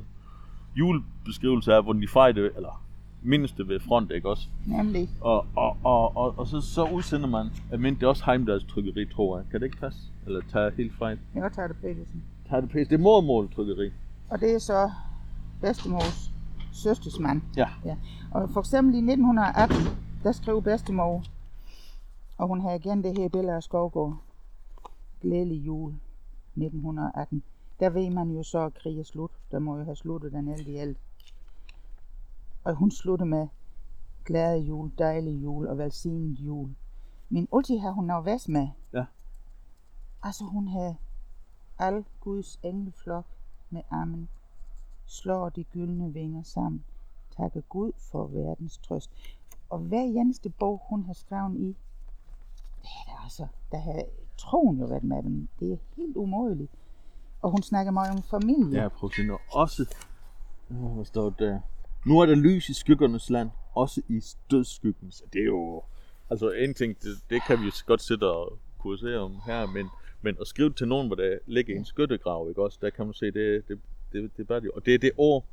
julebeskrivelser af, hvor de fejder, eller mindste ved front, ikke også? Nemlig. Og så udsender man, at det er også Heimdalls trykkeri, tror jeg. Kan det ikke passe? Eller tager jeg helt fejl? Jo, Tarte Pætsen. Tarte Pætsen, det er mormål trykkeri. Og det er så bedstemors søstersmand. Ja. Og for eksempel i 1918, der skrev bedstemor, og hun har igen det her billede af Skovgård. Glædelig jul 1918. Der ved man jo så, at krig er slut. Der må jo have sluttet den alt i alt. Og hun sluttede med glade jul, dejlig jul og velsignet jul. Men ulti har hun noget væs med. Ja. Altså hun havde al Guds engleflok med armen, slår de gyldne vinger sammen, takker Gud for verdens trøst. Og hver eneste bog, hun har skrevet i, der har troen jo været med dem. Det er helt umådeligt. Og hun snakker meget om familie. Ja, prøv at også. Hvad står der? Nu er der lys i skyggernes land, også i dødsskyggens. Det er jo... Altså en ting, det kan vi godt sætte og kursere om her, men at skrive til nogen, hvor der ligger en skyttegrav, ikke også? Der kan man se, det er bare det. Og det er det år,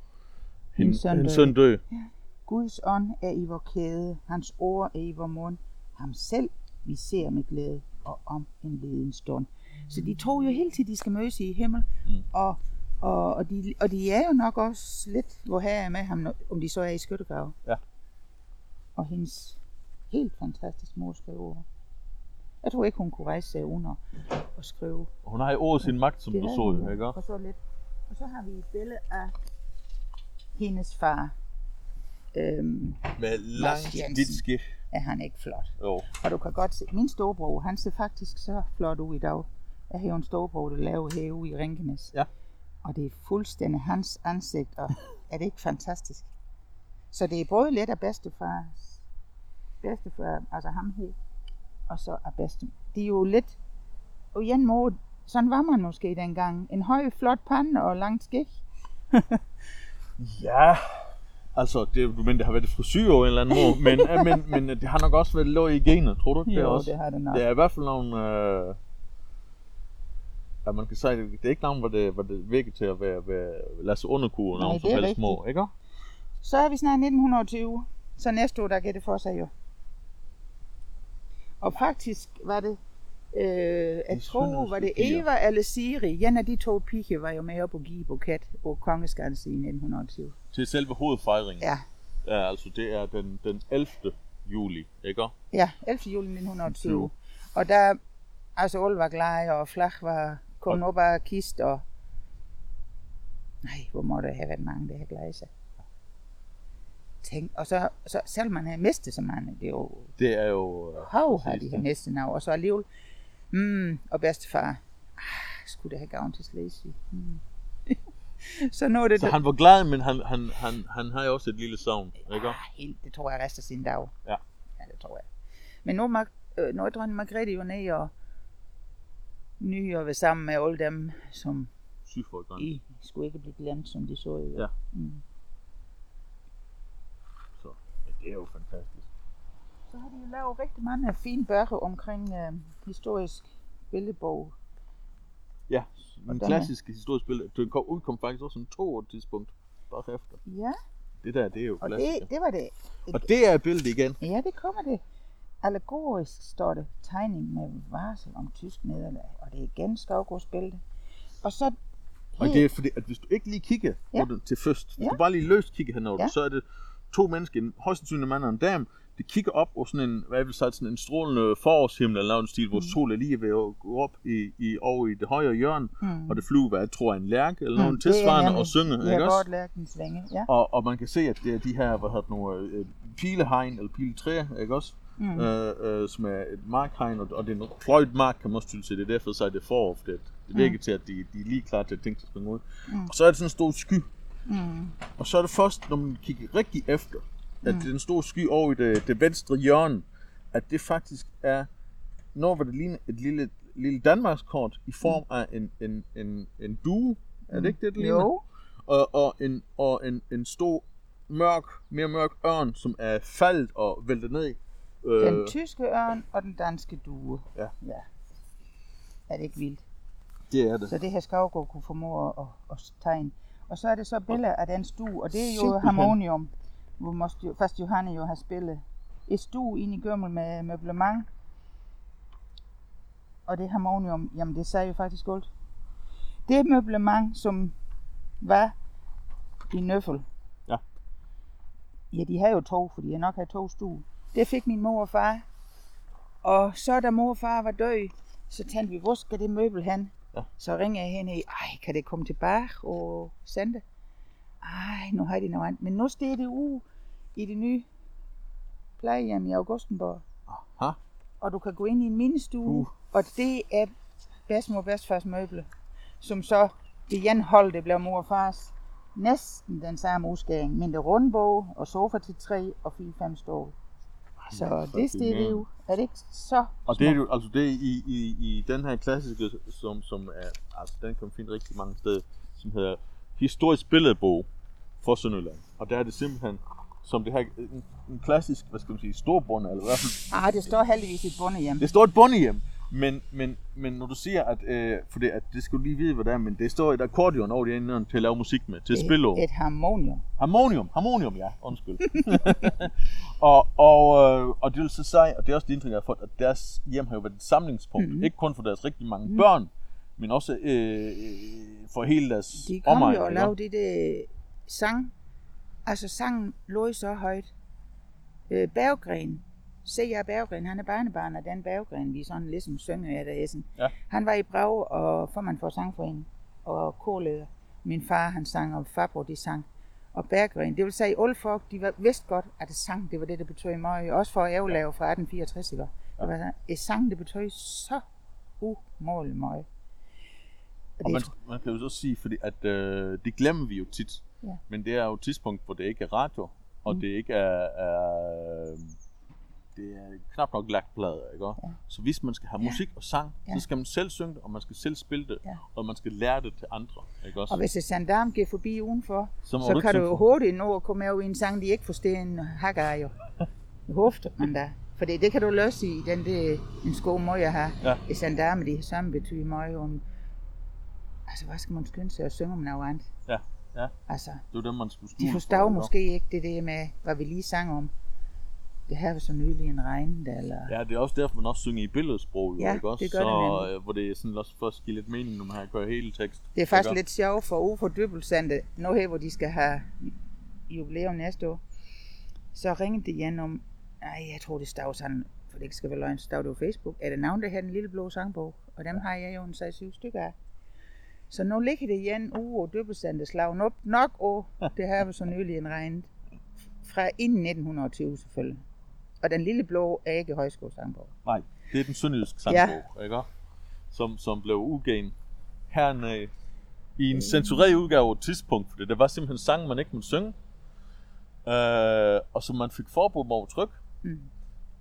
hendes søn dø. Ja. Guds ånd er i vor kæde, hans ord er i vor mund, ham selv vi ser med glæde og om en leden stund. Så de tror jo hele tiden, de skal mødes i himmel, og de er jo nok også lidt, hvor her er med ham, om de så er i skyttegrave. Ja. Og hendes helt fantastisk mor skrev ord. Jeg tror ikke, hun kunne rejse sig under og skrive. Hun har i ord sin magt, som det du så jo, ikke? Og så har vi et billede af hendes far. Med langt ditske. Er han ikke flot? Jo. Og du kan godt se, min storebror, han ser faktisk så flot ud i dag. Jeg har jo en storebror, der laver herude i Rinkenes. Ja. Og det er fuldstændig hans ansigt, og er det ikke fantastisk? Så det er både lidt af bedstefar, altså ham her, og så af bedstem. Det er jo lidt, og igen måde, sådan var man måske dengang. En høj, flot pande og langt skæg. Ja, altså, du mener, det har været et frisyr over en eller anden måde, men det har nok også været lå i gener, tror du ikke det også? Jo, det har det nok. Det er i hvert fald nogle... Ja, man kan sige, det er ikke navn, hvor det virker til at være Lasse Underkur, navn for alle små, ikke? Så er vi snart 1920, så næste år, der gætter for sig jo. Og faktisk var det, at tro, var det Eva eller Siri, en af de to piger var jo med op og give buket og Kongeskanse i 1920. Til selve hovedfejringen? Ja. Ja, altså det er den 11. juli, ikke? Ja, 11. juli 1920. 20. Og der, altså alle var glade, og flag var... Kom op af kist og... Nej, hvor må der have været mange, der har glædet sig. Tænk, og så selv man har mistet så mange, det er jo... Hav har de her næste navn, og så alligevel... Og bedstefar... skulle det have gavn til Slesvig? Så nu er det... Så han var glad, men han har jo også et lille savn, ikke? Helt, det tror jeg rester sin dag. Ja, det tror jeg. Men nu er dronning Margrethe jo ned og... Nye og være sammen med alle dem, som I skulle ikke blive glemt, som de så jo. Ja. Så ja, det er jo fantastisk. Så har de jo lavet rigtig mange fine bøger omkring historisk billedbog. Ja, en klassisk historisk billede. Den udkom faktisk også en 2-årig tidspunkt, bare efter. Ja. Det der, det er jo klassisk. Og det var det. Og det er billedet igen. Ja, det kommer det. Allegorisk står det tegning med varsel om tysk nederlag, og det er igen Skovgårds billede. Og så... Og det er fordi, at hvis du ikke lige kigger på det til først, hvis du bare lige løst kigger henover det, så er det to mennesker, en højst sandsynlig mand og en dame, de kigger op og sådan en, hvad jeg vil sige, sådan en strålende forårshimmel eller en stil, hvor solen lige er ved at gå op over i det højre hjørne, og det flyver, hvad jeg tror er en lærke eller nogen tilsvarende og synge, ikke også? Lærken svinge, ja. Og man kan se, at det er de her, hvad hedder det nu, pilehegn eller piletræer, ikke også? som er et markhegn, og det er en pløjet mark, kan man også tydeligt se. Det er derfor, så er det forofte. Det virker til, at de er lige klar til at tænke sig springe ud. Og så er det sådan en stor sky. Og så er det først, når man kigger rigtig efter, at den store sky over i det venstre hjørne, at det faktisk er, når det ligner et lille Danmarkskort i form af en due. Er det ikke det ligner? Jo. Og en stor mere mørk ørn, som er faldet og væltet ned. Den tyske ørn og den danske due. Ja. Er det ikke vildt? Det er det. Så det her Skovgård kunne formå at tegne. Og så er det så billeder af den stue, og det er jo simpelthen harmonium, hvor måske først Johanne jo har spillet et stue ind i gømmel med møblement. Og det harmonium, jamen det sagde jo faktisk alt. Det møblement, som var i Nøffel. Ja, de havde jo to, fordi jeg nok havde to stue. Det fik min mor og far. Og så da mor og far var død, så tænkte vi, hvor skal det møbel hen? Så ringer jeg hende, kan det komme tilbage og sende det? Nu har de noget andet. Men nu står det ude i det nye plejehjem i Augustenborg. Aha. Og du kan gå ind i en mindestue, og det er bedstemor og bedstefars møbler, som så det genholdte blev mor og fars. Næsten den samme udskæring, men det rundbog og sofa til 3 og 4-5 stole. Så det steder jo. Er det ikke så? Og det er jo, altså det er i den her klassiske, som er, altså den kan man finde rigtig mange steder, som hedder historisk billedbog for Sønderjylland. Og der er det simpelthen, som det her, en klassisk, hvad skal man sige, storbonde, eller i hvert fald. Det står heldigvis et bondehjem. Det står et bondehjem, men når du siger, at, for det, at det skal du lige vide, hvad det er, men det står et akkordeon over det ene til at lave musik med, til at spille over. Et harmonium. Harmonium, ja, undskyld. og det vil så sige, og det er også det indtryk, jeg har fået, at deres hjem har jo været et samlingspunkt, ikke kun for deres rigtig mange børn, men også for hele deres omegn. De kom jo og lavede det der sang, altså sangen lå så højt, Berggren. C.A. Berggren, han er barnebarn af Dan Berggren, vi sådan ligesom synger af derhæsen. Ja. Han var i Brau og formand for sangforeningen og korleder. Min far, han sang, og farbror, de sang. Og Berggren, det vil sige, alle folk, de vidste godt, at det sang, det var det, der betød meget. Også for ævelave fra 1864, ikke? Det var et sang, det betød så umådeligt meget. Og man kan jo så sige, fordi at det glemmer vi jo tit. Ja. Men det er jo et tidspunkt, hvor det ikke er radio, og det ikke er det er knap nok lagt plader, ikke? Ja. Så hvis man skal have musik og sang, så skal man selv synge det, og man skal selv spille det, og man skal lære det til andre, ikke også? Og hvis en sandarm går forbi udenfor, så kan du hurtigt nå at komme med i en sang, de ikke forstår en hakker jo. Hofter man da. For det kan du løse i den der en skov møje her. I sandarme, de har samme betyder møje om. Altså, hvad skal man skynde sig at synge om noget andet? Ja. Altså, det er det, man skulle de forstår måske ikke det der med, hvad vi lige sang om. Det her var så nylig en regnet, eller. Ja, det er også derfor, man også synger i billedsprog, ikke også? Det gør så, det. Hvor det er sådan også først giver lidt mening, når man har kørt hele tekst. Det er faktisk lidt sjovt for uge for Dybbøl sendte, nu her, hvor de skal have jubilæum næste år, så ringede de igen om, jeg tror det stav sådan, for det ikke skal være løgn, stav det på Facebook, er det navn, der her den lille blå sangbog, og dem har jeg jo en 6-7 stykker af. Så nu ligger det igen uge og Dybbøl sendte slagen op, nok og det her var så nylig en regnet, fra inden 1920 selvfølgelig. Og den lille blå er ikke højskovsangbog. Nej, det er den sønderjyske sangbog, ikke? Som blev udgivet hernede i en censureret udgave af et tidspunkt, for det var simpelthen sang, man ikke måtte synge, og som man fik forbud mod at trykke.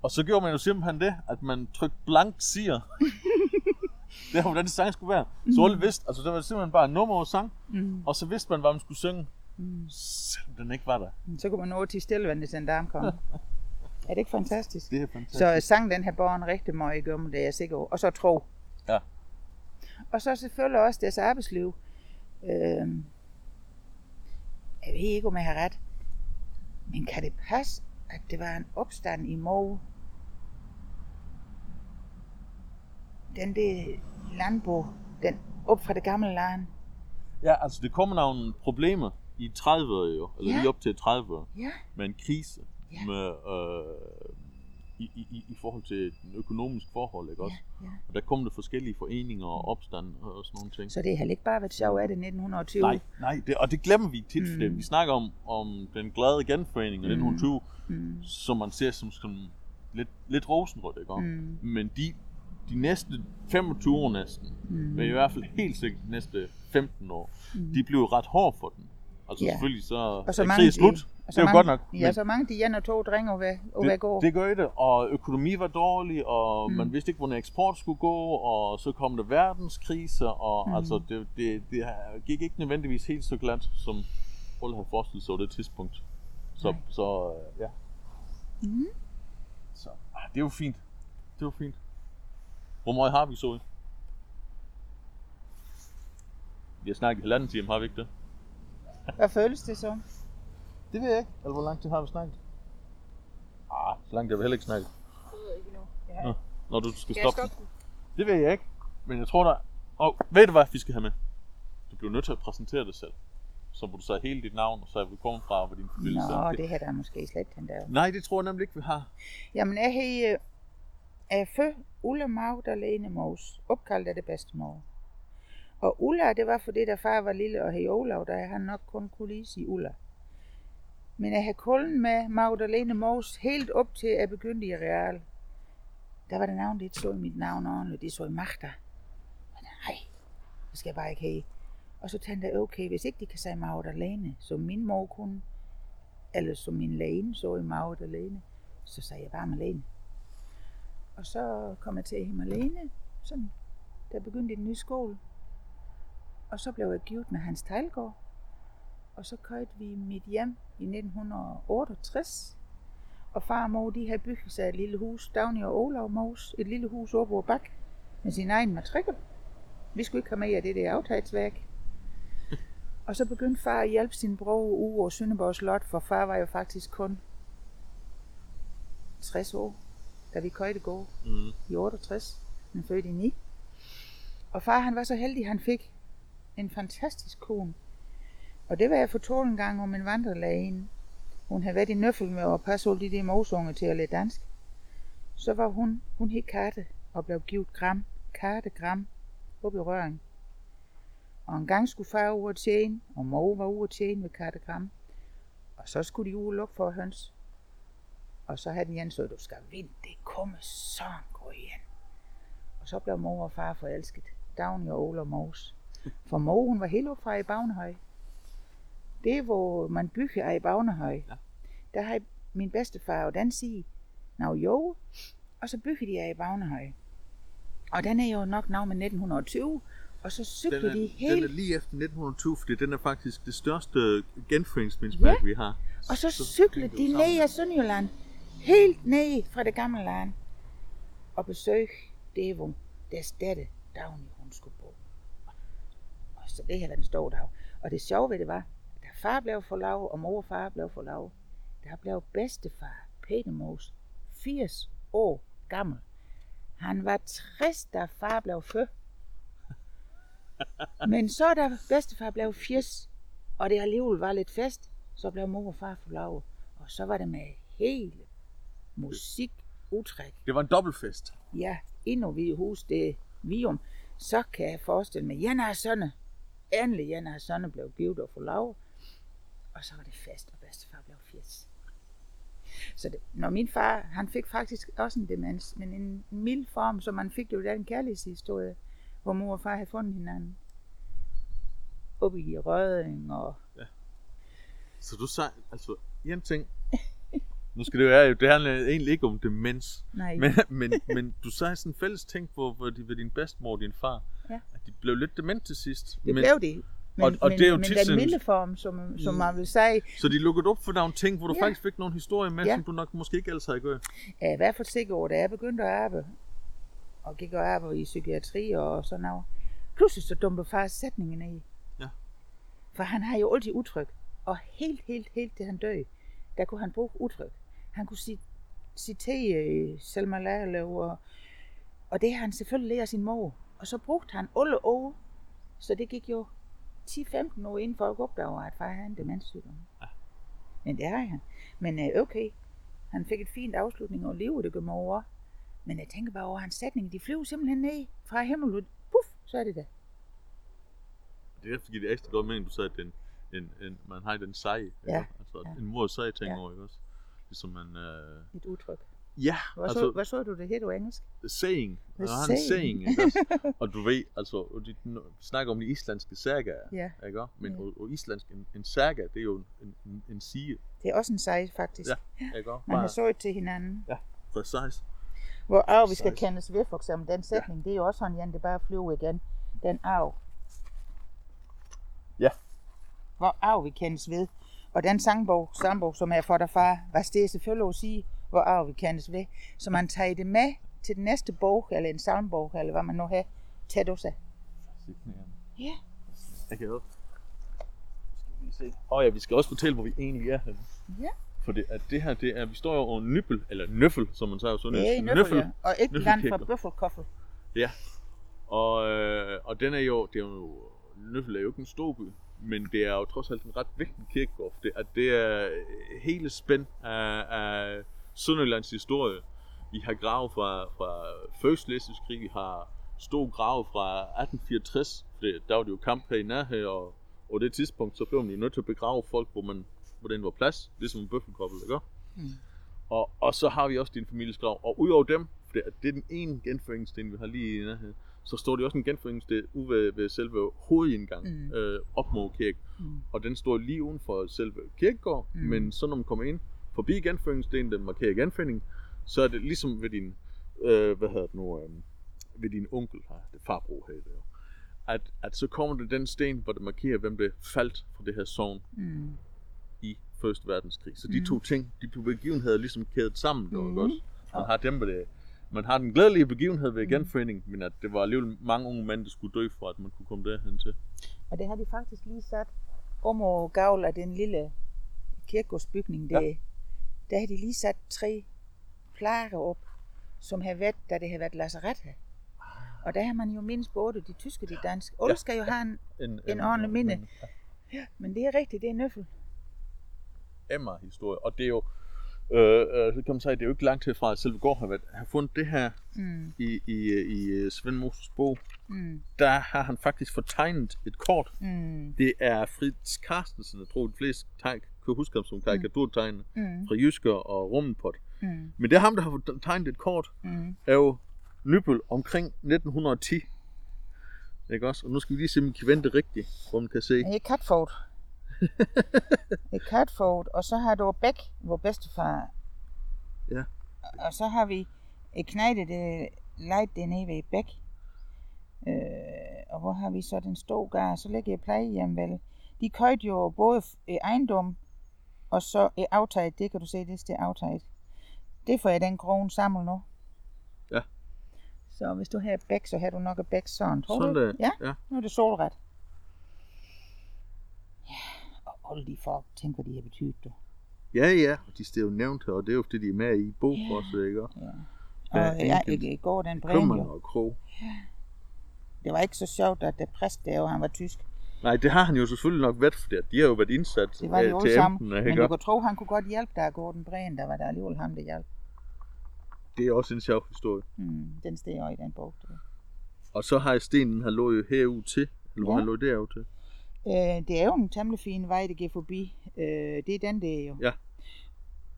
Og så gjorde man jo simpelthen det, at man trykte blankt siger. Det var, hvordan det sang skulle være. Så alle vidste, altså det var simpelthen bare nummer og sang, og så vidste man, hvad man skulle synge, selvom den ikke var der. Så kunne man nå til stillevandet, den darm kom. Er det ikke fantastisk? Det er fantastisk. Så sang den her borgen rigtig meget i gømmel, det er jeg sikker over. Og så tro. Ja. Og så selvfølgelig også deres arbejdsliv. Jeg ved ikke, om jeg har ret. Men kan det passe, at det var en opstand i Norge? Den der landbo, den op fra det gamle land. Ja, altså det kommer nogle problemer i 30'erne jo, eller lige op til 30'erne, med en krise. Med, i forhold til den økonomiske forhold, ikke også? Og der kom der forskellige foreninger og opstand og sådan nogle ting. Så det har ikke bare været sjovt af det 1920? Nej, det, og det glemmer vi tit, for vi snakker om den glade genforening af 1920, som man ser som lidt rosenrødt, ikke? Mm. Men de næste 25 år næsten, men i hvert fald helt sikkert de næste 15 år, de blev ret hårde for den. Altså selvfølgelig så krigen slut. Det var godt nok. Ja, så mange de ene og to drenge over at gå. Det gør det, og økonomi var dårlig, og man vidste ikke, hvordan eksport skulle gå, og så kom der verdenskriser, og altså det gik ikke nødvendigvis helt så glat, som alle havde forestillet sig på det tidspunkt. Så ja. Mm. Så det var fint. Det var fint. Hvor meget har vi så? Vi har snakket 1,5 time, har vi ikke det? Hvad føles det så? Det ved jeg ikke. Eller hvor lang tid har vi snakket? Så langt har vi heller ikke snakket. Det ved jeg ikke endnu. Ja. Når du skal stoppe den. Det ved jeg ikke. Men jeg tror der... ved du hvad vi skal have med? Du bliver nødt til at præsentere dig selv. Så hvor du så hele dit navn, og så hvor du kommer fra, og hvor din familie er. Nå, det her der er måske slet den der. Nej, det tror jeg nemlig ikke, vi har. Jamen, jeg er født Ulla Magdalene Mås, opkaldt af det bedstemor. Og Ulla, det var fordi, der far var lille, og hed Olav, der han nok kun kunne lide sige Ulla. Men jeg havde kulden med Magdalene Mås helt op til, at jeg begyndte i real. Der var det navn, det så i mit navn ordentligt, det så i magter. Men nej, det skal jeg bare ikke have. Og så tænkte jeg, okay, hvis ikke de kan sige Magdalene, som min mor kunne, eller som min læge så i Magdalene, så sagde jeg bare Malene. Og så kom jeg til Malene, sådan, der begyndte i den nye skole. Og så blev jeg givet med Hans Teglgaard, og så købte vi mit hjem i 1968. Og far og mor, de havde bygget sig et lille hus, Dagny og Olav Mås, et lille hus oppe på Bæk, med sin egen matrikel. Vi skulle ikke komme med af det der aftagsværk. Og så begyndte far at hjælpe sin bror ude over Sønderborg Slot, for far var jo faktisk kun 60 år, da vi køjte gå i 68, men født i 9. Og far han var så heldig, han fik en fantastisk kone. Og det var jeg fortalt en gang om en vandrelæge. Hun havde været i Nøffel med at passe alle de der mosunge til at lære dansk. Så var hun hed Karte og blev givet Karte Gram, op i Røring. Og en gang skulle far over at tjene, og mor var over at tjene ved Karte Gram. Og så skulle de ude lukke for høns. Og så havde den Jens sagt, du skal vinde, det kommer sådan gå igen. Og så blev mor og far forelsket. Dagny og Ola Mås. For mor, hun var helt op fra i Bagnhøj. Det hvor man bygger i Bagnhøj. Ja. Der har min bedstefar og den siger, nå jo, og så bygger de i Bagnhøj. Og den er jo nok navn med 1920, og så cykler de helt... Den er lige efter 1920, fordi den er faktisk det største genforeningsmindesmærke, vi har. Og så cykler de ned af Sønderjylland, helt ned fra det gamle land, og besøg det, hvor deres datter, Dagny, hun skulle bo. Og så det her, den står der. Og det sjove ved det var, at da far blev forlaget, og mor og far blev forlaget, der blev bedstefar, Peter Møs, 80 år gammel. Han var 60, da far blev født. Men så da bedstefar blev 80, og det alligevel var lidt fest, så blev mor og far forlovet. Og så var det med hele musikudtræk. Det var en dobbeltfest. Ja, endnu vi i hus, det Vium. Så kan jeg forestille mig, Janne og Sønne. Endelig Janne og Sønne blev givet og forlovet. Og så var det fest, og bedstefar blev 80. Så det, når min far, han fik faktisk også en demens, men en mild form, så man fik jo den kærlighedshistorie, hvor mor og far havde fundet hinanden. Oppe i Rødding og... Ja. Så du sagde, altså, en ting... Nu skal det jo være, det handler egentlig ikke om demens. Nej. Men du sagde sådan en fælles ting på din bedstemor og din far, at de blev lidt dement til sidst. Det blev de. Men den milde form, som man vil sige... Så de lukkede op for nogle ting, hvor du faktisk fik nogle historier med, som du nok måske ikke ellers havde gjort. Ja, i hvert fald sikkert over, da jeg begyndte at arbejde. Og gik og arbejde i psykiatri og sådan noget. Pludselig så dumpede far sætningen i. Ja. For han har jo altid udtryk. Og helt det han døde, der kunne han bruge udtryk. Han kunne citere Selma Lagerlöf, og det har han selvfølgelig lært af sin mor. Og så brugte han alle år, så det gik jo 10-15 år inden folk opdager, at far havde en demenssygdom. Ja. Men det har han. Men okay, han fik et fint afslutning og livet, det gør mor over. Men jeg tænker bare over hans sætning. De flyver simpelthen ned fra himmel. Puff, så er det der. Det er fordi det ekstra godt mening, du sagde, at man har den sej. Ja. Altså, en mor sej ting over, ikke også? Ligesom man... Et udtryk. Ja. Hvad så du det her på engelsk? Saying. Jeg har en saying, ikke også? Og du ved, altså, vi snakker om de islandske sagaer, ikke også? Men og islandsk, en saga, det er jo en sige. Det er også en sag, faktisk. Ja, ikke også? Man har sagt til hinanden. Ja, præcis. Hvor arv vi skal kendes ved, for eksempel den sætning, det er jo også sådan, Jan, det bare flyver igen. Den arv. Ja. Hvor arv vi kendes ved. Og den sangbog, som er for der far, var det selvfølgelig at sige, hvor arv vi kendes ved. Så man tager det med til den næste bog, eller en salmbog, eller hvad man nu har tæt også. Ja. Jeg kan også. Vi skal også fortælle, hvor vi egentlig er henne. Ja. For det her, det er, vi står jo over en nøffel, eller nøffel, som man siger sådan. Ja, nøffel, ja. Og ikke langt fra bøffelkoffel. Ja. Og den er jo, Nøffel er jo ikke en stor by, men det er jo trods alt en ret vigtig kirkegård, at det er hele spænd af Sønderjyllands historie. Vi har grave fra Slesvig, vi har stor grave fra 1864, der var det jo kamp her i nærheden, og det tidspunkt, så blev man jo nødt til at begrave folk, hvor den var plads, ligesom en bøffelkobbel, ikke? Mm. Og så har vi også din familiesgrav, og udover dem, for det er den ene genføringssten, vi har lige i nærheden, så står det også en genforeningssted ude ved selve hovedindgangen, op mod kirke. Mm. Og den står lige uden for selve kirkegård, men så når man kommer ind forbi genforeningssteden, den markerer genforeningen, så er det ligesom ved din, ved din onkel her, det farbro her, at så kommer det den sten, hvor det markerer, hvem det faldt fra det her sogn i Første Verdenskrig. Så de to ting, de begivenheder ligesom kædet sammen, det var godt. Man har dem ved det. Man har den glædelige begivenhed ved genforeningen, men at det var alligevel mange unge mænd, der skulle dø for, at man kunne komme derhen til. Og det har de faktisk lige sat om og gavl af den lille kirkegårdsbygning. Ja. Der har de lige sat 3 plare op, som har været, da det har været lazaret her. Og der har man jo mindst både de tyske og de danske. Alle skal jo have en ordentlig minde. Ja. Men det er rigtigt, det er Nøffel. Emma-historie, og det er jo... så kan man sige, det er jo ikke langt herfra, at selve gård har fundet det her i Svend Moses bog. Der har han faktisk fortegnet et kort. Det er Fritz Carstensen, jeg tror de fleste kan huske ham som karikaturtegner fra Jysker og Rummenpot. Men det er ham, der har tegnet et kort er jo Dybbøl omkring 1910. Ikke også? Og nu skal vi lige se, om vi kan vente rigtigt, hvor man kan se. Det er Katford. Et Katford, og så har du Bæk, hvor bedstefar. Ja. Og så har vi et knægtet lejt dernede ved Bæk. Og hvor har vi så den storgård, så ligger jeg plejehjem vel. De købte jo både ejendom, og så aftaget, det kan du se, det er aftaget. Det får jeg den krogen sammen nu. Ja. Så hvis du har Bæk, så har du nok et Bæk sådan, tror du? Sådan det, ja. Nu er det solret. Alle de folk, tænk hvad de har betydet det. Ja, og de er jo nævnt her, og det er jo fordi de er med i bog også, ikke? Ja. Og jeg går den brændende. Og Krog. Ja. Det var ikke så sjovt, at det præst der, han var tysk. Nej, det har han jo selvfølgelig nok været, for de har jo været indsat til enten. Det var jo sammen, men du kan tro, han kunne godt hjælpe der går den brændende, der var der alligevel ham, der hjalp. Det er også en sjov historie. Den steg jo i den bog. Der. Og så har stenen, han lå jo herud til, eller hvor han lå derud til. Det er jo en temmelig fin vej, der går forbi. Det er den, det er jo. Ja.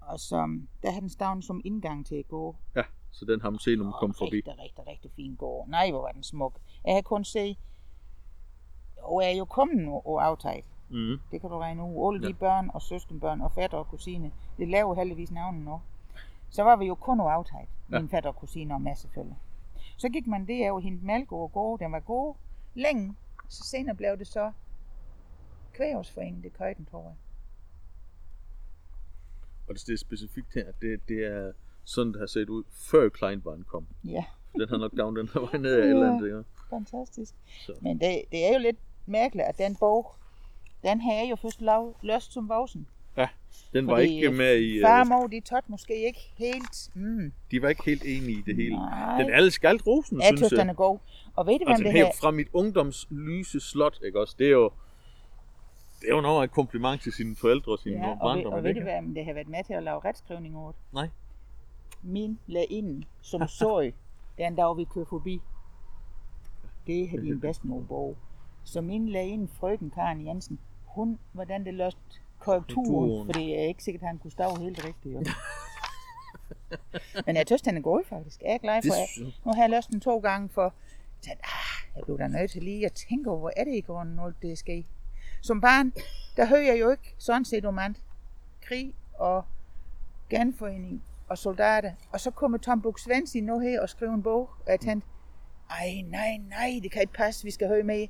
Og så, der har den stavn som indgang til at gå. Ja, så den har man set, når man kom forbi. Rigtig fin gård. Nej, hvor var den smuk. Jeg har kun set, og jeg er jo kommet nu og aftaget. Det kan du regne ud. Alle de børn og søskenbørn og fætter og kusine, det laver heldigvis navnet nu. Så var vi jo kun og aftaget. Min fætter og kusine og masse følge. Så gik man det og hente mælk og gå. Den var god længe. Så senere blev det så Kvægersforeningen, det køjten, tror jeg. Og det er specifikt her, det er sådan, det har set ud, før Kleinbaren kom. Ja. Den har nok gavnet den her vej ned af eller andet. Fantastisk. Så. Men det er jo lidt mærkeligt, at den bog, den har jeg jo først løst som voksen. Ja, den var ikke med i... Far og mor, de tåt måske ikke helt... De var ikke helt enige i det hele. Nej. Den alle skalt rosen, synes jeg. Ja, den er god. Og ved du, hvem det her... Fra mit ungdomslyse slot, ikke også? Det er jo... Det er jo nok et kompliment til sine forældre og sine barndom. Og ved du hvad, det har været med til at lave retskrivning over det? Nej. Min lærerinde, som så den dag, vi kørte forbi, det har din bedstemor bog. Så min lærerinde, frøken Karen Jensen, hun, hvordan det løste korrekturen, for det er ikke sikkert, han kunne stave helt rigtigt. Men jeg tøs, den er god faktisk. Jeg er glad for det. Nu har jeg løst den 2 gange, for jeg blev da nødt til lige at tænke over, hvor er det i grunden, når det sker. Som barn, der hører jeg jo ikke sådan set om andet. Krig og genforening og soldater. Og så kommer Tom Buk Svendsen nu her og skriver en bog, og jeg tænkte, nej, det kan ikke passe, vi skal høre med.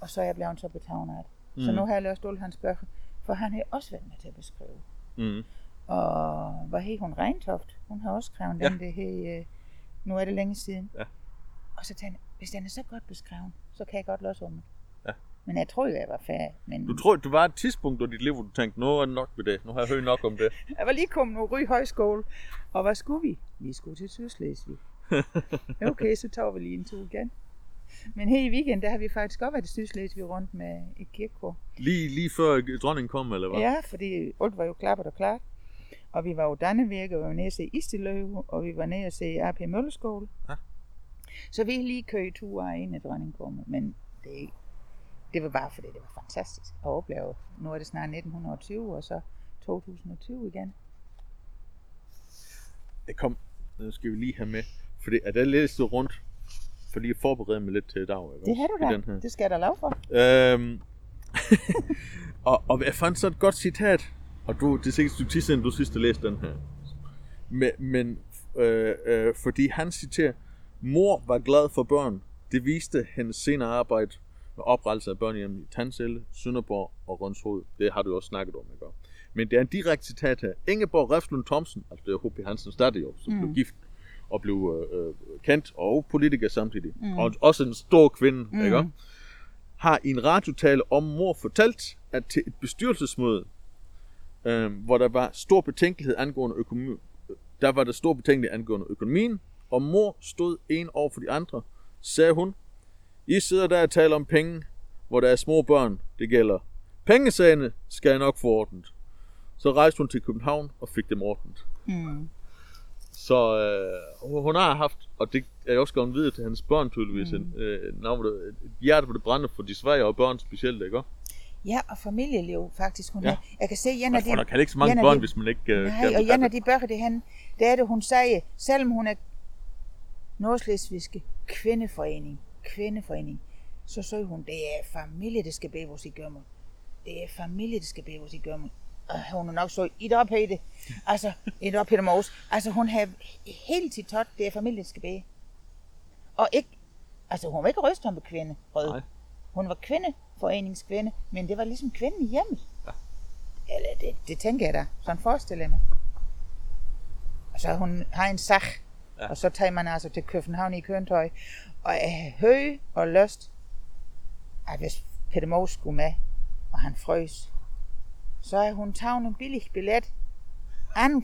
Og så er jeg blevet så betagnet af det. Så nu har jeg løst alle hans bøger, for han har også været med til at beskrive. Mm. Og hvad hed hun? Reintoft. Hun har også skrevet den, det her, nu er det længe siden. Ja. Og så tænkte jeg, hvis den er så godt beskrevet, så kan jeg godt løse om det. Ja. Men jeg tror jeg var færdig. Men... Du tror, du var et tidspunkt i dit liv, hvor du tænkte, nu er det nok med det. Nu har jeg hørt nok om det. Jeg var lige kommet ud Ry Højskole, og hvad skulle vi? Vi skulle til Sydslesvig. Okay, så tager vi lige en tur igen. Men her i weekenden, der har vi faktisk også været i Sydslesvig rundt med et kirkegård. Lige før dronningen kom, eller hvad? Ja, fordi alt var jo klappet og klart. Og vi var jo Dannevirke, og vi var nede og se Isteløv, og vi var nede og se A.P. Mølleskole. Ja. Så vi lige kørte ture, inden dronningen kom. Men det var bare fordi, det var fantastisk at opleve. Nu er det snart 1920, og så 2020 igen. Nu skal vi lige have med. Fordi at jeg læste rundt, for lige at forberede mig lidt til i dag. Det har du da. Det skal jeg da lave for. og jeg fandt så et godt citat. Og det er sikkert et stykke tid siden, du sidst har læst den her. Men fordi han citerer, mor var glad for børn. Det viste hendes senere arbejde med oprettelse af børnehjem i Tandselle, Sønderborg og Rønshoved. Det har du også snakket om, ikke? Men det er en direkte citat her. Ingeborg Refslund Thomsen, altså det er H.P. Hansen startede jo, som blev gift og blev kendt og politiker samtidig. Og også en stor kvinde, ikke? Har i en radiotale om mor fortalt, at til et bestyrelsesmøde, hvor der var stor betænkelighed angående økonomien. Der var der stor betænkelighed angående økonomien, og mor stod en over for de andre, sagde hun. I sidder der og taler om penge, hvor der er små børn, det gælder. Pengesagene skal jeg nok få ordnet. Så rejste hun til København og fik dem ordnet. Mm. Så hun har haft, og det er jeg også gået videre til hendes børn tydeligvis, et hjerte, hvor det brænder for de svage og børn specielt, ikke? Ja, og familieliv faktisk hun har. Jeg kan se, Jenna, der kan ikke så mange børn, hvis man ikke... Nej, og Jenna, de børger det hen. Det er det, hun sagde, selvom hun er nordslesvigske kvindeforening, så sagde hun, det er familie, det skal bæve os i gømmer. Det er familie, det skal bæve os i gømmer. Og hun har nok så et op, Peter Møs. Altså, hun har helt til tot, det er familie, det skal bæve. Og ikke... Altså, hun var ikke røst om kvinde, rød. Nej. Hun var kvindeforeningskvinde, men det var ligesom kvinden i hjemmet. Ja. Eller det tænker jeg da. Sådan forestiller jeg mig. Og så hun har en sag, og så tager man altså til København i køretøj, og er høj og lyst. Ej, hvis Peter Møs skulle med, og han frøs, så har hun taget en billig billet, 2.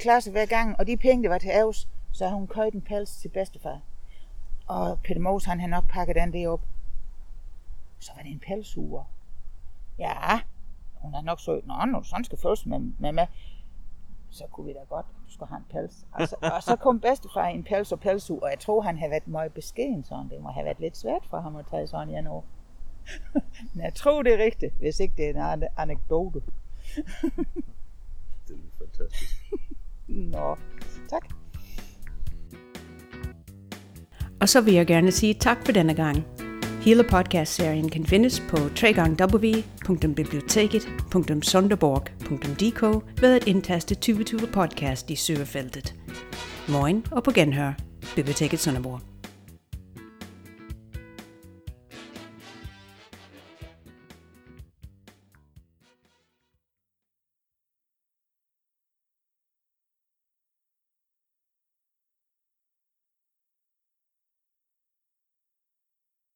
klasse hver gang, og de penge, der var til ævs, så har hun købt en pels til bedstefar. Og Peter Møs, han har nok pakket den der op. Så var det en pelsure. Ja, hun har nok søgt, nå, sådan skal føles med. Så kunne vi da godt, du skulle have en pels. Og så kom bedstefar i en pels og pelsure, og jeg tror, han havde været meget beskeden sådan. Det må have været lidt svært for ham at tage sådan i januar. Men jeg tror, det er rigtigt, hvis ikke det er en anekdote. Det er fantastisk. Nå, tak. Og så vil jeg gerne sige tak for denne gang. Hele podcastserien kan findes på www.biblioteket.sunderborg.dk ved at indtaste 22-podcast i søgefeltet. Morgen og på genhør. Biblioteket Sunderborg.